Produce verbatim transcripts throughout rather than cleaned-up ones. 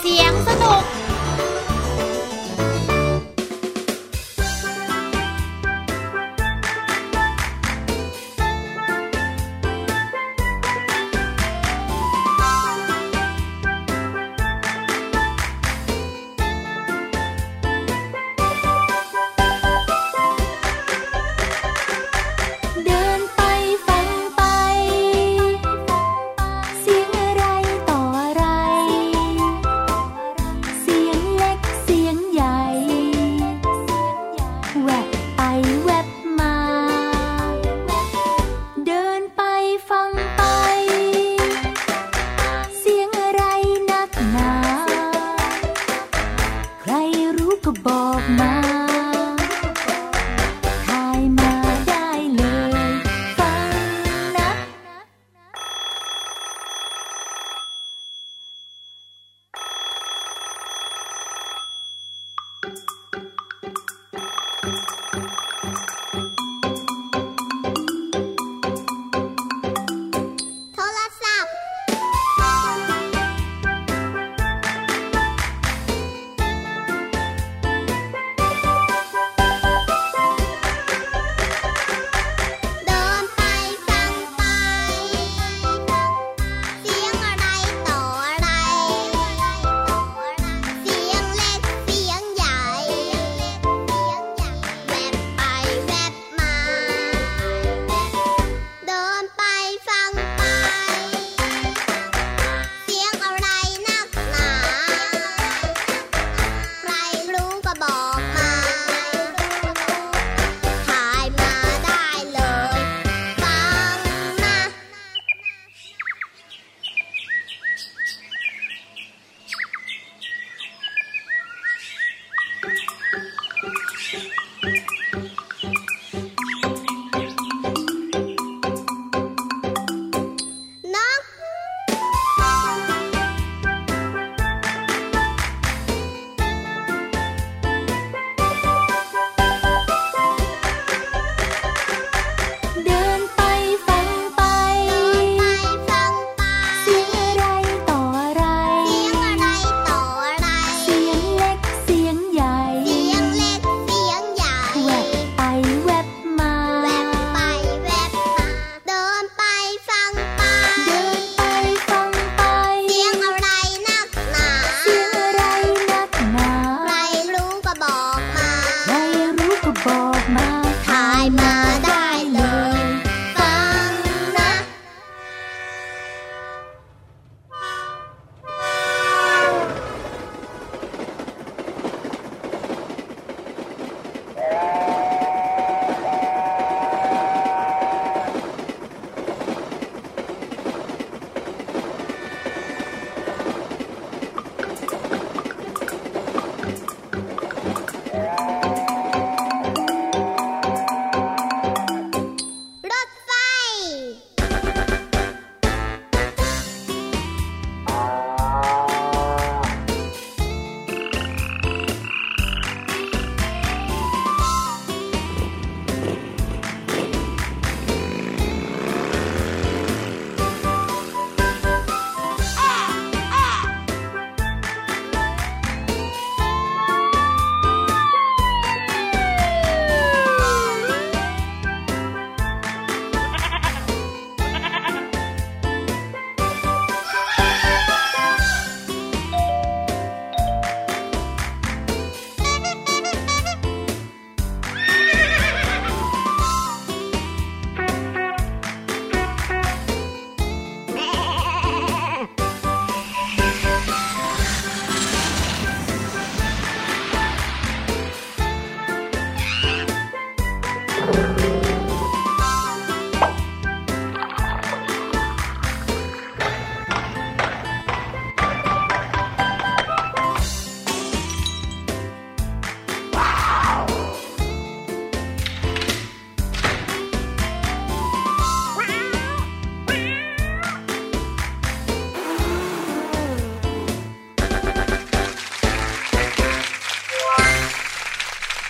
เสียงสนุก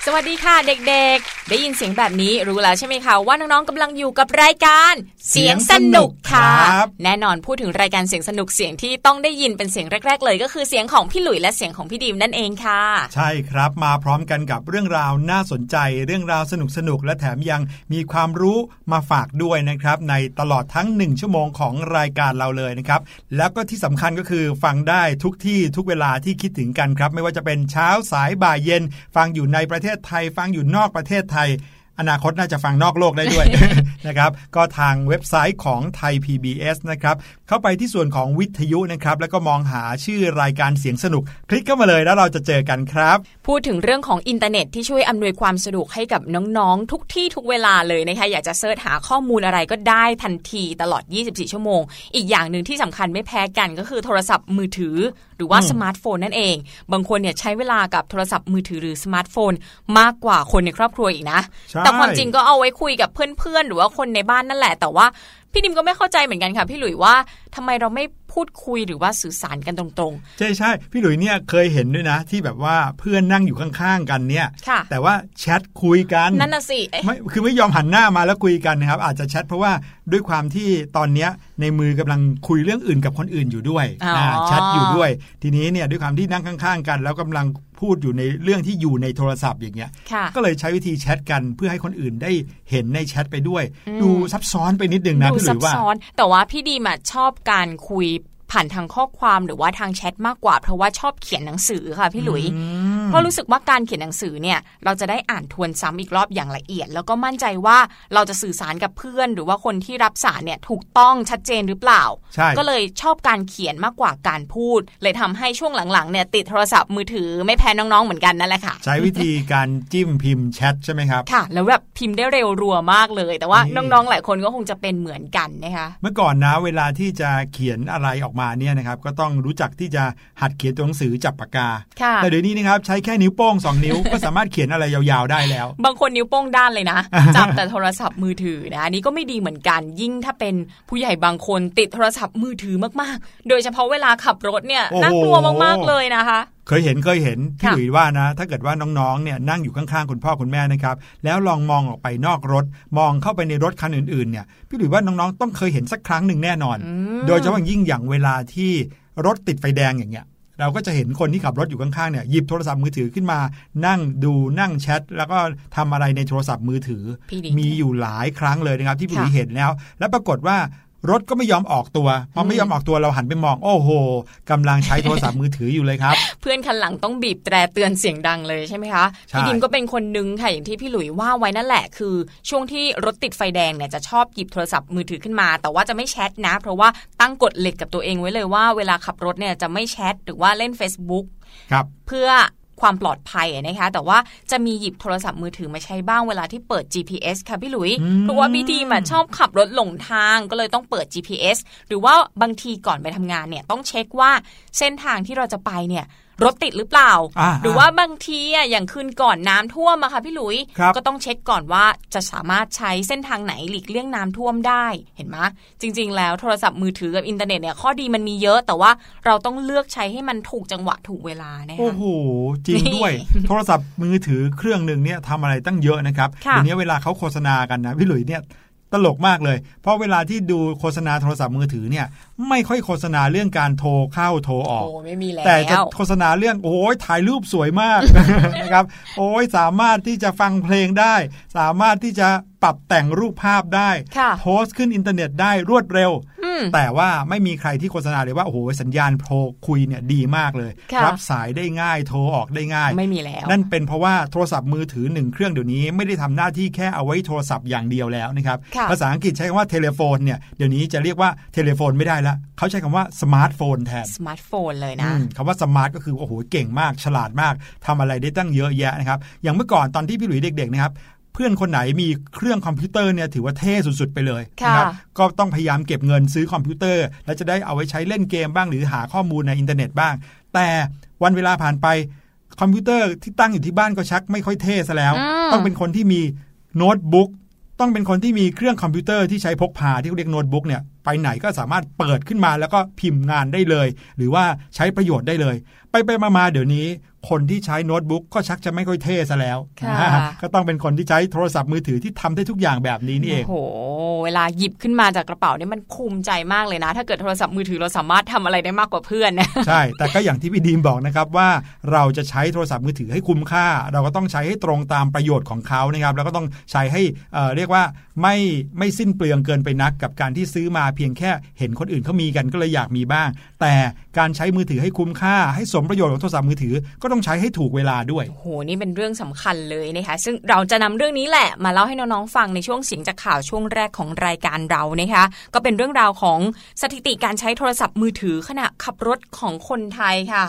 สวัสดีค่ะเด็กๆ ได้ยินเสียงแบบนี้รู้แล้วใช่ไหมคะว่าน้องๆกำลังอยู่กับรายการเสียงสนุกค่ะแน่นอนพูดถึงรายการเสียงสนุกเสียงที่ต้องได้ยินเป็นเสียงแรกๆเลยก็คือเสียงของพี่หลุยและเสียงของพี่ดิมนั่นเองค่ะใช่ครับมาพร้อมกันกับเรื่องราวน่าสนใจเรื่องราวสนุกๆและแถมยังมีความรู้มาฝากด้วยนะครับในตลอดทั้งหนึ่งชั่วโมงของรายการเราเลยนะครับแล้วก็ที่สำคัญก็คือฟังได้ทุกที่ทุกเวลาที่คิดถึงกันครับไม่ว่าจะเป็นเช้าสายบ่ายเย็นฟังอยู่ในประเทศไทยฟังอยู่นอกประเทศไทยอนาคตน่าจะฟังนอกโลกได้ด้วย นะครับก็ทางเว็บไซต์ของไทย พี บี เอส นะครับเข้าไปที่ส่วนของวิทยุนะครับแล้วก็มองหาชื่อรายการเสียงสนุกคลิกเข้ามาเลยแล้วเราจะเจอกันครับพูดถึงเรื่องของอินเทอร์เน็ตที่ช่วยอำนวยความสะดวกให้กับน้องๆทุกที่ทุกเวลาเลยนะคะอยากจะเสิร์ชหาข้อมูลอะไรก็ได้ทันทีตลอดยี่สิบสี่ชั่วโมงอีกอย่างนึงที่สำคัญไม่แพ้กันก็คือโทรศัพท์มือถือหรือว่าสมาร์ทโฟนนั่นเองบางคนเนี่ยใช้เวลากับโทรศัพท์มือถือหรือสมาร์ทโฟนมากกว่าคนในครอบครัวอีกนะแต่ความจริงก็เอาไว้คุยกับเพื่อนๆหรือว่าคนในบ้านนั่นแหละแต่ว่าพี่ดิมก็ไม่เข้าใจเหมือนกันค่ะพี่หลุยว่าทำไมเราไม่พูดคุยหรือว่าสื่อสารกันตรงๆใช่ใช่พี่หลุยเนี่ยเคยเห็นด้วยนะที่แบบว่าเพื่อนนั่งอยู่ข้างๆกันเนี่ยแต่ว่าแชทคุยกันนั่นน่ะสิไม่คือไม่ยอมหันหน้ามาแล้วคุยกันนะครับอาจจะแชทเพราะว่าด้วยความที่ตอนเนี้ยในมือกำลังคุยเรื่องอื่นกับคนอื่นอยู่ด้วยแชทอยู่ด้วยทีนี้เนี่ยด้วยความที่นั่งข้างๆกันแล้วกำลังพูดอยู่ในเรื่องที่อยู่ในโทรศัพท์อย่างเงี้ยก็เลยใช้วิธีแชทกันเพื่อให้คนอื่นได้เห็นในแชทไปด้วยดูซับซ้อนไปนิดนึงนะพี่หลุยว่าแต่ว่าพี่ดีมาชอบการคุยผ่านทางข้อความหรือว่าทางแชทมากกว่าเพราะว่าชอบเขียนหนังสือค่ะพี่หลุยเพราะรู้สึกว่าการเขียนหนังสือเนี่ยเราจะได้อ่านทวนซ้ำอีกรอบอย่างละเอียดแล้วก็มั่นใจว่าเราจะสื่อสารกับเพื่อนหรือว่าคนที่รับสารเนี่ยถูกต้องชัดเจนหรือเปล่าก็เลยชอบการเขียนมากกว่าการพูดเลยทำให้ช่วงหลังๆเนี่ยติดโทรศัพท์มือถือไม่แพ้น้องๆเหมือนกันนั่นแหละค่ะใช้วิธีการจิ้มพิมพ์แชทใช่ไหมครับค่ะแล้วแบบพิมพ์ได้เร็วรัวมากเลยแต่ว่าน้องๆหลายคนก็คงจะเป็นเหมือนกันนะคะเมื่อก่อนนะเวลาที่จะเขียนอะไรออกมาเนี่ยนะครับก็ต้องรู้จักที่จะหัดเขียนตัวหนังสือจับปากกาแต่เดี๋ยวนี้นะครับใช้แค่นิ้วโป้งสองนิ้ว ก็สามารถเขียนอะไรยาวๆได้แล้วบางคนนิ้วโป้งด้านเลยนะ จับแต่โทรศัพท์มือถือนะอันนี้ก็ไม่ดีเหมือนกันยิ่งถ้าเป็นผู้ใหญ่บางคนติดโทรศัพท์มือถือมากๆโดยเฉพาะเวลาขับรถเนี่ยน่ากลัวมากๆเลยนะคะเคยเห็นเคยเห็นพี่หลุยว่านะถ้าเกิดว่าน้องๆเนี่ยนั่งอยู่ข้างๆคุณพ่อคุณแม่นะครับแล้วลองมองออกไปนอกรถมองเข้าไปในรถคันอื่นๆเนี่ยพี่หลุยว่าน้องๆต้องเคยเห็นสักครั้งหนึ่งแน่นอนโดยเฉพาะยิ่งอย่างเวลาที่รถติดไฟแดงอย่างเงี้ยเราก็จะเห็นคนที่ขับรถอยู่ข้างๆเนี่ยหยิบโทรศัพท์มือถือขึ้นมานั่งดูนั่งแชทแล้วก็ทำอะไรในโทรศัพท์มือถือมีอยู่หลายครั้งเลยนะครับที่พี่หลุยเห็นแล้วและปรากฏว่ารถก็ไม่ยอมออกตัวพอไม่ยอมออกตัวเราหันไปมองโอ้โหกำลังใช้โทรศัพท์มือถืออยู่เลยครับ เพื่อนคันหลังต้องบีบแตรเตือนเสียงดังเลยใช่ไหมคะพี่ดิมก็เป็นคนนึงค่ะอย่างที่พี่หลุยว่าไว้นั่นแหละคือช่วงที่รถติดไฟแดงเนี่ยจะชอบหยิบโทรศัพท์มือถือขึ้นมาแต่ว่าจะไม่แชทนะเพราะว่าตั้งกฎเหล็กกับตัวเองไว้เลยว่าเวลาขับรถเนี่ยจะไม่แชทหรือว่าเล่น Facebook เพื่อความปลอดภัยนะคะแต่ว่าจะมีหยิบโทรศัพท์มือถือมาใช้บ้างเวลาที่เปิด จี พี เอส ค่ะพี่หลุยเพราะว่าพี่ดีมชอบขับรถหลงทางก็เลยต้องเปิด จี พี เอส หรือว่าบางทีก่อนไปทำงานเนี่ยต้องเช็คว่าเส้นทางที่เราจะไปเนี่ยรถติดหรือเปล่าหรือว่าบางทีอ่ะอย่างคืนก่อนน้ำท่วมอะค่ะพี่หลุยก็ต้องเช็คก่อนว่าจะสามารถใช้เส้นทางไหนหลีกเลี่ยงน้ำท่วมได้เห็นไหมจริงๆแล้วโทรศัพท์มือถือกับอินเทอร์เน็ตเนี่ยข้อดีมันมีเยอะแต่ว่าเราต้องเลือกใช้ให้มันถูกจังหวะถูกเวลานะคะโอ้โหจริงด้วย โทรศัพท์มือถือเครื่องนึงเนี่ยทำอะไรตั้งเยอะนะครับเดี๋ยวนี้เวลาเขาโฆษณากันนะพี่หลุยเนี่ยตลกมากเลยเพราะเวลาที่ดูโฆษณาโทรศัพท์มือถือเนี่ยไม่ค่อยโฆษณาเรื่องการโทรเข้าโทรออกแต่จะโฆษณาเรื่องโอ้ยถ่ายรูปสวยมาก นะครับโอ้ยสามารถที่จะฟังเพลงได้สามารถที่จะปรับแต่งรูปภาพได้โพสต์ขึ้นอินเทอร์เน็ตได้รวดเร็วแต่ว่าไม่มีใครที่โฆษณาเลยว่าโอ้โหสัญญาณโทรคุยเนี่ยดีมากเลยรับสายได้ง่ายโทรออกได้ง่ายไม่มีแล้วนั่นเป็นเพราะว่าโทรศัพท์มือถือหนึ่งเครื่องเดี๋ยวนี้ไม่ได้ทำหน้าที่แค่เอาไว้โทรศัพท์อย่างเดียวแล้วนะครับภาษาอังกฤษใช้คำว่าเทเลโฟนเนี่ยเดี๋ยวนี้จะเรียกว่าเทเลโฟนไม่ได้ละเขาใช้คำว่าสมาร์ทโฟนแทนสมาร์ทโฟนเลยนะคำว่าสมาร์ทก็คือโอ้โหเก่งมากฉลาดมากทำอะไรได้ตั้งเยอะแยะนะครับอย่างเมื่อก่อนตอนที่พี่หลุยเด็กๆนะครับเพื่อนคนไหนมีเครื่องคอมพิวเตอร์เนี่ยถือว่าเท่สุดๆไปเลยนะครับก็ต้องพยายามเก็บเงินซื้อคอมพิวเตอร์แล้วจะได้เอาไว้ใช้เล่นเกมบ้างหรือหาข้อมูลในอินเทอร์เน็ตบ้างแต่วันเวลาผ่านไปคอมพิวเตอร์ที่ตั้งอยู่ที่บ้านก็ชักไม่ค่อยเท่ซะแล้วต้องเป็นคนที่มีโน้ตบุ๊กต้องเป็นคนที่มีเครื่องคอมพิวเตอร์ที่ใช้พกพาที่เรียกโน้ตบุ๊กเนี่ย ไปไหนก็สามารถเปิดขึ้นมาแล้วก็พิมพ์งานได้เลยหรือว่าใช้ประโยชน์ได้เลยไปไปมาๆเดี๋ยวนี้คนที่ใช้โน้ตบุ๊กก็ชักจะไม่ค่อยเท่ซะแล้วก็ต้องเป็นคนที่ใช้โทรศัพท์มือถือที่ทำได้ทุกอย่างแบบนี้นี่เองโอ้โหเวลาหยิบขึ้นมาจากกระเป๋าเนี่ยมันภูมิใจมากเลยนะถ้าเกิดโทรศัพท์มือถือเราสามารถทำอะไรได้มากกว่าเพื่อนนะใช่แต่ก็อย่างที่พี่ดีมบอกนะครับว่าเราจะใช้โทรศัพท์มือถือให้คุ้มค่าเราก็ต้องใช้ให้ตรงตามประโยชน์ของเขานะครับแล้วก็ต้องใช้ให้เอ่อเรียกว่าไม่ไม่สิ้นเปลืองเกินไปนักกับการที่ซื้อมาเพียงแค่เห็นคนอื่นเขามีกันก็เลยอยากมีบ้างแต่การใช้มือถือให้คุ้มค่าให้สมประโยชน์ของโทรศัพท์มือถือก็ต้องใช้ให้ถูกเวลาด้วยโอ้โหนี่เป็นเรื่องสำคัญเลยนะคะซึ่งเราจะนำเรื่องนี้แหละมาเล่าให้น้องๆฟังในช่วงเสียงจากข่าวช่วงแรกของรายการเรานะคะก็เป็นเรื่องราวของสถิติการใช้โทรศัพท์มือถือขณะขับรถของคนไทยค่ะ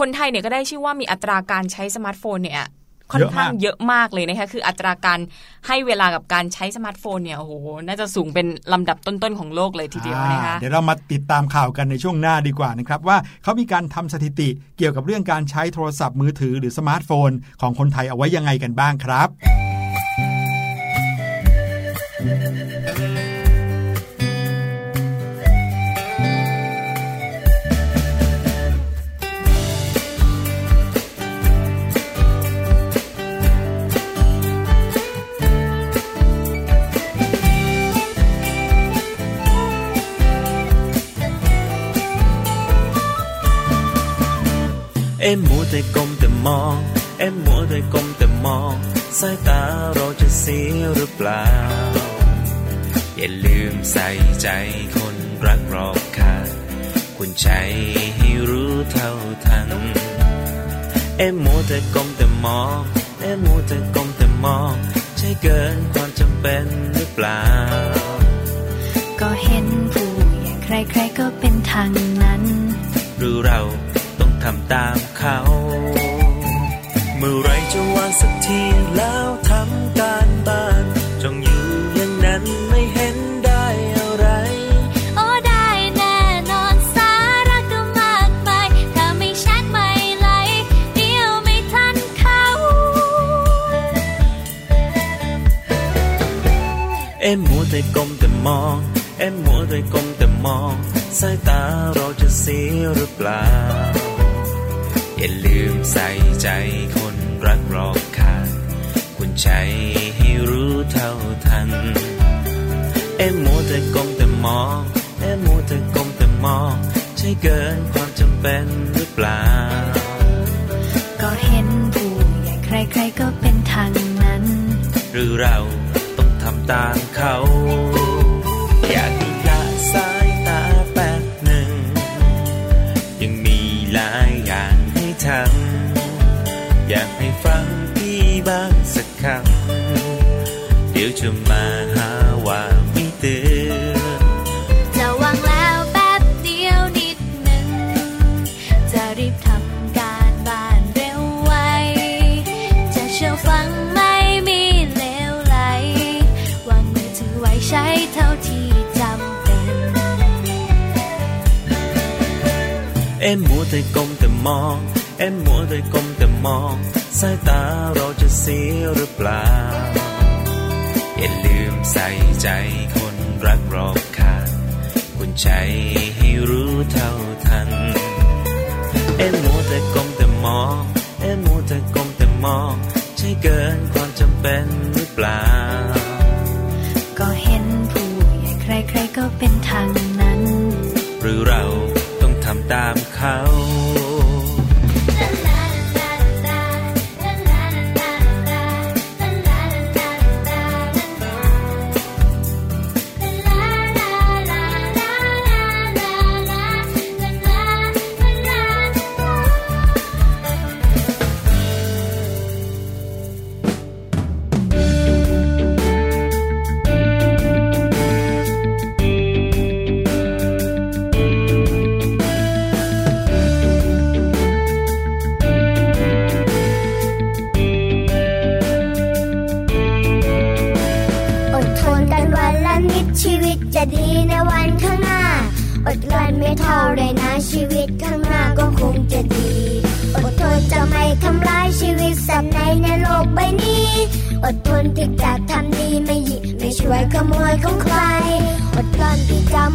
คนไทยเนี่ยก็ได้ชื่อว่ามีอัตราการใช้สมาร์ทโฟนเนี่ยค่อนข้างเยอะมากเลยนะคะคืออัตราการให้เวลากับการใช้สมาร์ทโฟนเนี่ยโอ้โหน่าจะสูงเป็นลำดับต้นๆของโลกเลยทีเดียวนะคะเดี๋ยวเรามาติดตามข่าวกันในช่วงหน้าดีกว่านะครับว่าเขามีการทำสถิติเกี่ยวกับเรื่องการใช้โทรศัพท์มือถือหรือสมาร์ทโฟนของคนไทยเอาไว้ยังไงกันบ้างครับEm มัวแต่ก้มแต่มอง Em มัวแต่ก้มแต่มองสายตาเราจะเสียหรือเปล่าอย่าลืมใส่ใจคนรักรอบข้างคุณใจให้รู้เท่าทัน Em มัวแต่ก้มแต่มอง Em มัวแต่ก้มแต่มองใช่เกินความจำเป็นหรือเปล่าก็เห็นผู้อย่างใครๆก็เป็นทางนั้นหรือเราทำตามเขาเมื่อไรจะวางสักทีแล้วทำการบ้านจงอยู่อย่างนั้นไม่เห็นได้อะไรโอ้ได้แน่นอนสาระก็มากไปถ้าไม่ชัดไม่ไหลเดี๋ยวไม่ทันเขาเอ็มมัวแต่ก้มแต่มองเอ็มมัวแต่ก้มแต่มองสายตาเราจะเสียหรือเปล่าอย่าลืมใส่ใจคนรักรอบข้างคุณใจให้รู้เท่าทันเอ็มมัวแต่ก้มแต่มองเอ็มมัวแต่ก้มแต่มองใช่เกินความจำเป็นหรือเปล่าก็เห็นผู้ใหญ่ใครๆก็เป็นทางนั้นหรือเราต้องทำตามเขาอยากละสายตาแป๊บหนึ่งยังมีหลายอย่างอยากให้ฟังพี่บ้างสักคำเดี๋ยวจะมาหาว่าไม่เตือนจะวางแล้วแป๊บเดียวนิดหนึ่งจะรีบทำการบ้านเร็วไวจะเชื่อฟังไม่มีเลวไหลวางมือถือไว้ใช้เท่าที่จำเป็นเอ็มมัวแต่ก้มแต่มองเอ็มมัวแต่ก้มแต่มองสายตาเราจะเสียหรือเปล่าอย่าลืมใส่ใจคนรักรอบข้างคุณใจให้รู้เท่าทันเอ็มมัวแต่ก้มแต่มองเอ็มมัวแต่ก้มแต่มองใช่เกินความจำเป็นหรือเปล่าก็เห็นผู้ใหญ่ใครๆก็เป็นทางนั้นหรือเราต้องทำตามเขา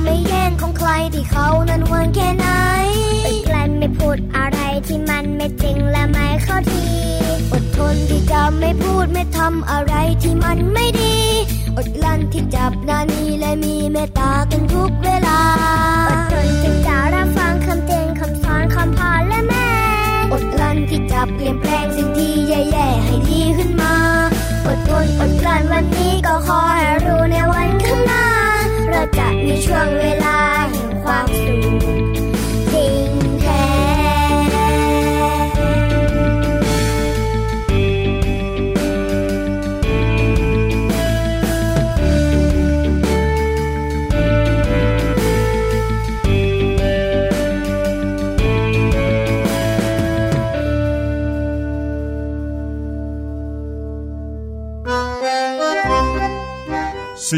ไม่ นั้นหวงแค่ไหนกลั้นไม่พูดอะไรที่มันไม่จริงและไม่เข้าทีอดทนที่จะไม่พูดไม่ทำอะไรที่มันไม่ดีอดลั่นที่จับนานีและมีเมตตากันทุกเวลาอดทนที่จะรับฟังคำเตือนคำสอนคำพาและแม่อดลั่นที่จะเปลี่ยนแปลงสิ่งที่แย่ๆให้ดีขึ้นมาอดทนอดกลั้นวันนี้ก็ขอให้รู้ในวันข้างหน้าเราจะมีช่วงเวลาแห่งความสุข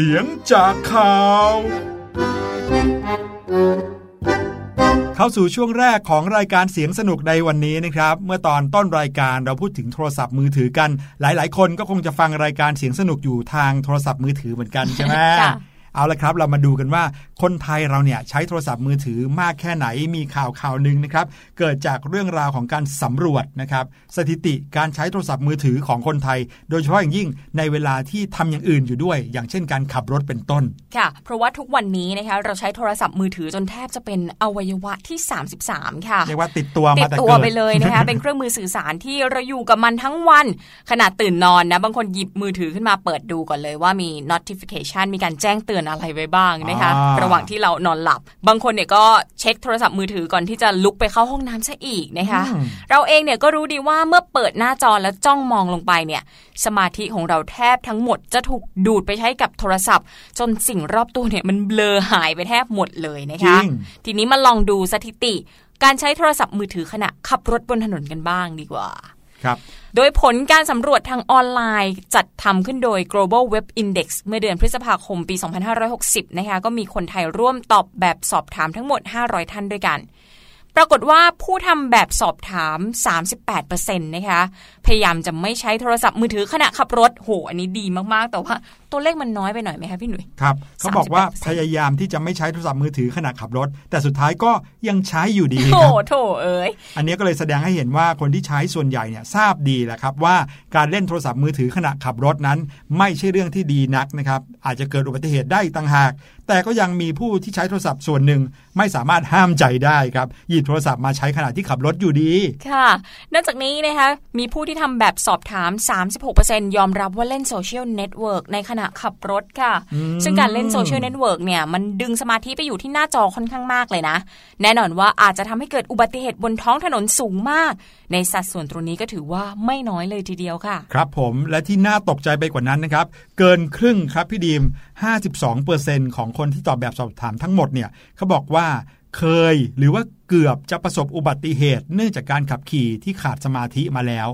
เสียงจากข่าวเข้าสู่ช่วงแรกของรายการเสียงสนุกในวันนี้นะครับเมื่อตอนต้นรายการเราพูดถึงโทรศัพท์มือถือกันหลายๆคนก็คงจะฟังรายการเสียงสนุกอยู่ทางโทรศัพท์มือถือเหมือนกันใช่ไหม เอาละครับเรามาดูกันว่าคนไทยเราเนี่ยใช้โทรศัพท์มือถือมากแค่ไหนมีข่าวข่าวนึงนะครับเกิดจากเรื่องราวของการสำรวจนะครับสถิติการใช้โทรศัพท์มือถือของคนไทยโดยเฉพาะอย่างยิ่งในเวลาที่ทำอย่างอื่นอยู่ด้วยอย่างเช่นการขับรถเป็นต้นค่ะเพราะว่าทุกวันนี้นะคะเราใช้โทรศัพท์มือถือจนแทบจะเป็นอวัยวะที่สามสิบสามค่ะเรียกว่าติดตัวมาแต่เกิดติดตัวไปเลยนะคะ เป็นเครื่องมือสื่อสารที่เราอยู่กับมันทั้งวันขณะตื่นนอนนะบางคนหยิบมือถือขึ้นมาเปิดดูก่อนเลยว่ามี notification มีการแจ้งเตือนอะไรไว้บ้างนะคะระหว่างที่เรานอนหลับบางคนเนี่ยก็เช็คโทรศัพท์มือถือก่อนที่จะลุกไปเข้าห้องน้ำซะอีกนะคะเราเองเนี่ยก็รู้ดีว่าเมื่อเปิดหน้าจอแล้วจ้องมองลงไปเนี่ยสมาธิของเราแทบทั้งหมดจะถูกดูดไปใช้กับโทรศัพท์จนสิ่งรอบตัวเนี่ยมันเบลอหายไปแทบหมดเลยนะคะทีนี้มาลองดูสถิติการใช้โทรศัพท์มือถือขณะขับรถบนถนนกันบ้างดีกว่าโดยผลการสำรวจทางออนไลน์จัดทำขึ้นโดย Global Web Index เมื่อเดือนพฤษภาคมปีสองพันห้าร้อยหกสิบนะคะก็มีคนไทยร่วมตอบแบบสอบถามทั้งหมดห้าร้อยท่านด้วยกันปรากฏว่าผู้ทำแบบสอบถาม สามสิบแปดเปอร์เซ็นต์ นะคะพยายามจะไม่ใช้โทรศัพท์มือถือขณะขับรถโหอันนี้ดีมากๆแต่ว่าตัวเลขมันน้อยไปหน่อยไหมคะพี่หนุ่ยครับเขาบอกว่าพยายามที่จะไม่ใช้โทรศัพท์มือถือขณะขับรถแต่สุดท้ายก็ยังใช้อยู่ดีครับโถ่โถ่เอ้ยอันนี้ก็เลยแสดงให้เห็นว่าคนที่ใช้ส่วนใหญ่เนี่ยทราบดีแหละครับว่าการเล่นโทรศัพท์มือถือขณะขับรถนั้นไม่ใช่เรื่องที่ดีนักนะครับอาจจะเกิดอุบัติเหตุได้ต่างหากแต่ก็ยังมีผู้ที่ใช้โทรศัพท์ส่วนหนึ่งไม่สามารถห้ามใจได้ครับหยิบโทรศัพท์มาใช้ขณะที่ขับรถอยู่ดีค่ะนอกจากนี้นะคะมีผู้ที่ทำแบบสอบถาม สามสิบหกเปอร์เซ็นต์ ยอมรับว่าเล่นโซเชียลเน็ตเวิร์กในขณะขับรถค่ะซึ่งการเล่นโซเชียลเน็ตเวิร์กเนี่ยมันดึงสมาธิไปอยู่ที่หน้าจอค่อนข้างมากเลยนะแน่นอนว่าอาจจะทำให้เกิดอุบัติเหตุบนท้องถนนสูงมากในสัดส่วนตรงนี้ก็ถือว่าไม่น้อยเลยทีเดียวค่ะครับผมและที่น่าตกใจไปกว่านั้นนะครับเกินครึ่งครับพี่ดีม ห้าสิบสองเปอร์เซ็นต์ ของคนที่ตอบแบบสอบถามทั้งหมดเนี่ยเขาบอกว่าเคยหรือว่าเกือบจะประสบอุบัติเหตุเนื่องจากการขับขี่ที่ขาดสมาธิมาแล้ว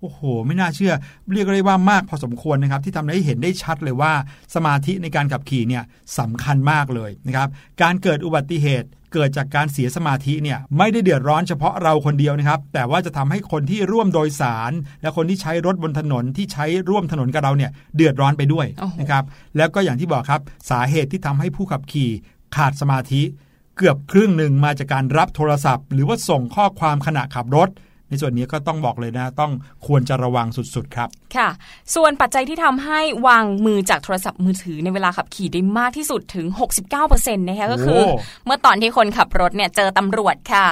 โอ้โหไม่น่าเชื่อเรียกได้ว่ามากพอสมควรนะครับที่ทำให้เห็นได้ชัดเลยว่าสมาธิในการขับขี่เนี่ยสำคัญมากเลยนะครับการเกิดอุบัติเหตุเกิดจากการเสียสมาธิเนี่ยไม่ได้เดือดร้อนเฉพาะเราคนเดียวนะครับแต่ว่าจะทำให้คนที่ร่วมโดยสารและคนที่ใช้รถบนถนนที่ใช้ร่วมถนนกับเราเนี่ยเดือดร้อนไปด้วยนะครับแล้วก็อย่างที่บอกครับสาเหตุที่ทำให้ผู้ขับขี่ขาดสมาธิเกือบครึ่งหนึ่งมาจากการรับโทรศัพท์หรือว่าส่งข้อความขณะขับรถในส่วนนี้ก็ต้องบอกเลยนะต้องควรจะระวังสุดๆครับค่ะส่วนปัจจัยที่ทำให้วางมือจากโทรศัพท์มือถือในเวลาขับขี่ได้มากที่สุดถึง หกสิบเก้าเปอร์เซ็นต์ นะคะก็คือเมื่อตอนที่คนขับรถเนี่ยเจอตำรวจค่ะ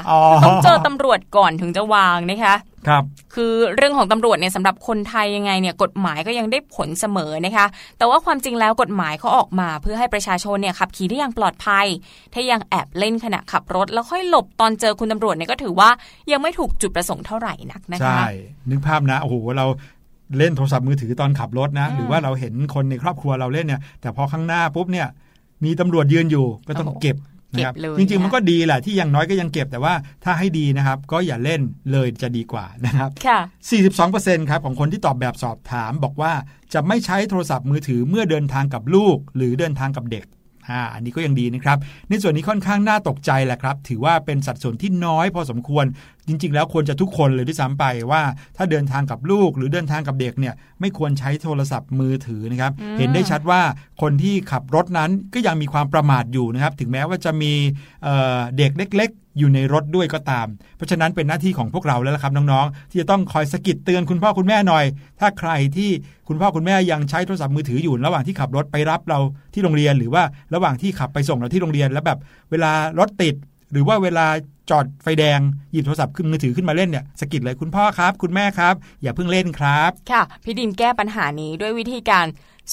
ต้องเจอตำรวจก่อนถึงจะวางนะคะครับคือเรื่องของตำรวจเนี่ยสำหรับคนไทยยังไงเนี่ยกฎหมายก็ยังได้ผลเสมอนะคะแต่ว่าความจริงแล้วกฎหมายเขาออกมาเพื่อให้ประชาชนเนี่ยขับขี่ได้อย่างปลอดภัยถ้ายังแอบเล่นขณะขับรถแล้วค่อยหลบตอนเจอคุณตำรวจเนี่ยก็ถือว่ายังไม่ถูกจุดประสงค์เท่าไหร่นักนะคะใช่นึกภาพนะโอ้โหเราเล่นโทรศัพท์มือถือตอนขับรถนะหรือว่าเราเห็นคนในครอบครัวเราเล่นเนี่ยแต่พอข้างหน้าปุ๊บเนี่ยมีตำรวจยืนอยู่ก็ต้องเก็บจริงๆมันก็ดีแหละที่อย่างน้อยก็ยังเก็บแต่ว่าถ้าให้ดีนะครับก็อย่าเล่นเลยจะดีกว่านะครับค่ะ สี่สิบสองเปอร์เซ็นต์ ครับของคนที่ตอบแบบสอบถามบอกว่าจะไม่ใช้โทรศัพท์มือถือเมื่อเดินทางกับลูกหรือเดินทางกับเด็กอ่าอันนี้ก็ยังดีนะครับในส่วนนี้ค่อนข้างน่าตกใจแหละครับถือว่าเป็นสัดส่วนที่น้อยพอสมควร จริงๆแล้วควรจะทุกคนเลยด้วยซ้ำไปว่าถ้าเดินทางกับลูกหรือเดินทางกับเด็กเนี่ยไม่ควรใช้โทรศัพท์มือถือนะครับเห็นได้ชัดว่าคนที่ขับรถนั้นก็ยังมีความประมาทอยู่นะครับถึงแม้ว่าจะมี เอ่อ เด็กเล็กๆอยู่ในรถด้วยก็ตามเพราะฉะนั้นเป็นหน้าที่ของพวกเราแล้วล่ะครับน้องๆที่จะต้องคอยสะกิดเตือนคุณพ่อคุณแม่หน่อยถ้าใครที่คุณพ่อคุณแม่ยังใช้โทรศัพท์มือถืออยู่ระหว่างที่ขับรถไปรับเราที่โรงเรียนหรือว่าระหว่างที่ขับไปส่งเราที่โรงเรียนแล้วแบบเวลารถติดหรือว่าเวลาจอดไฟแดงหยิบโทรศัพท์ขึ้นมือถือขึ้นมาเล่นเนี่ยสะกิดเลยคุณพ่อครับคุณแม่ครับอย่าเพิ่งเล่นครับค่ะพี่ดินแก้ปัญหานี้ด้วยวิธีการ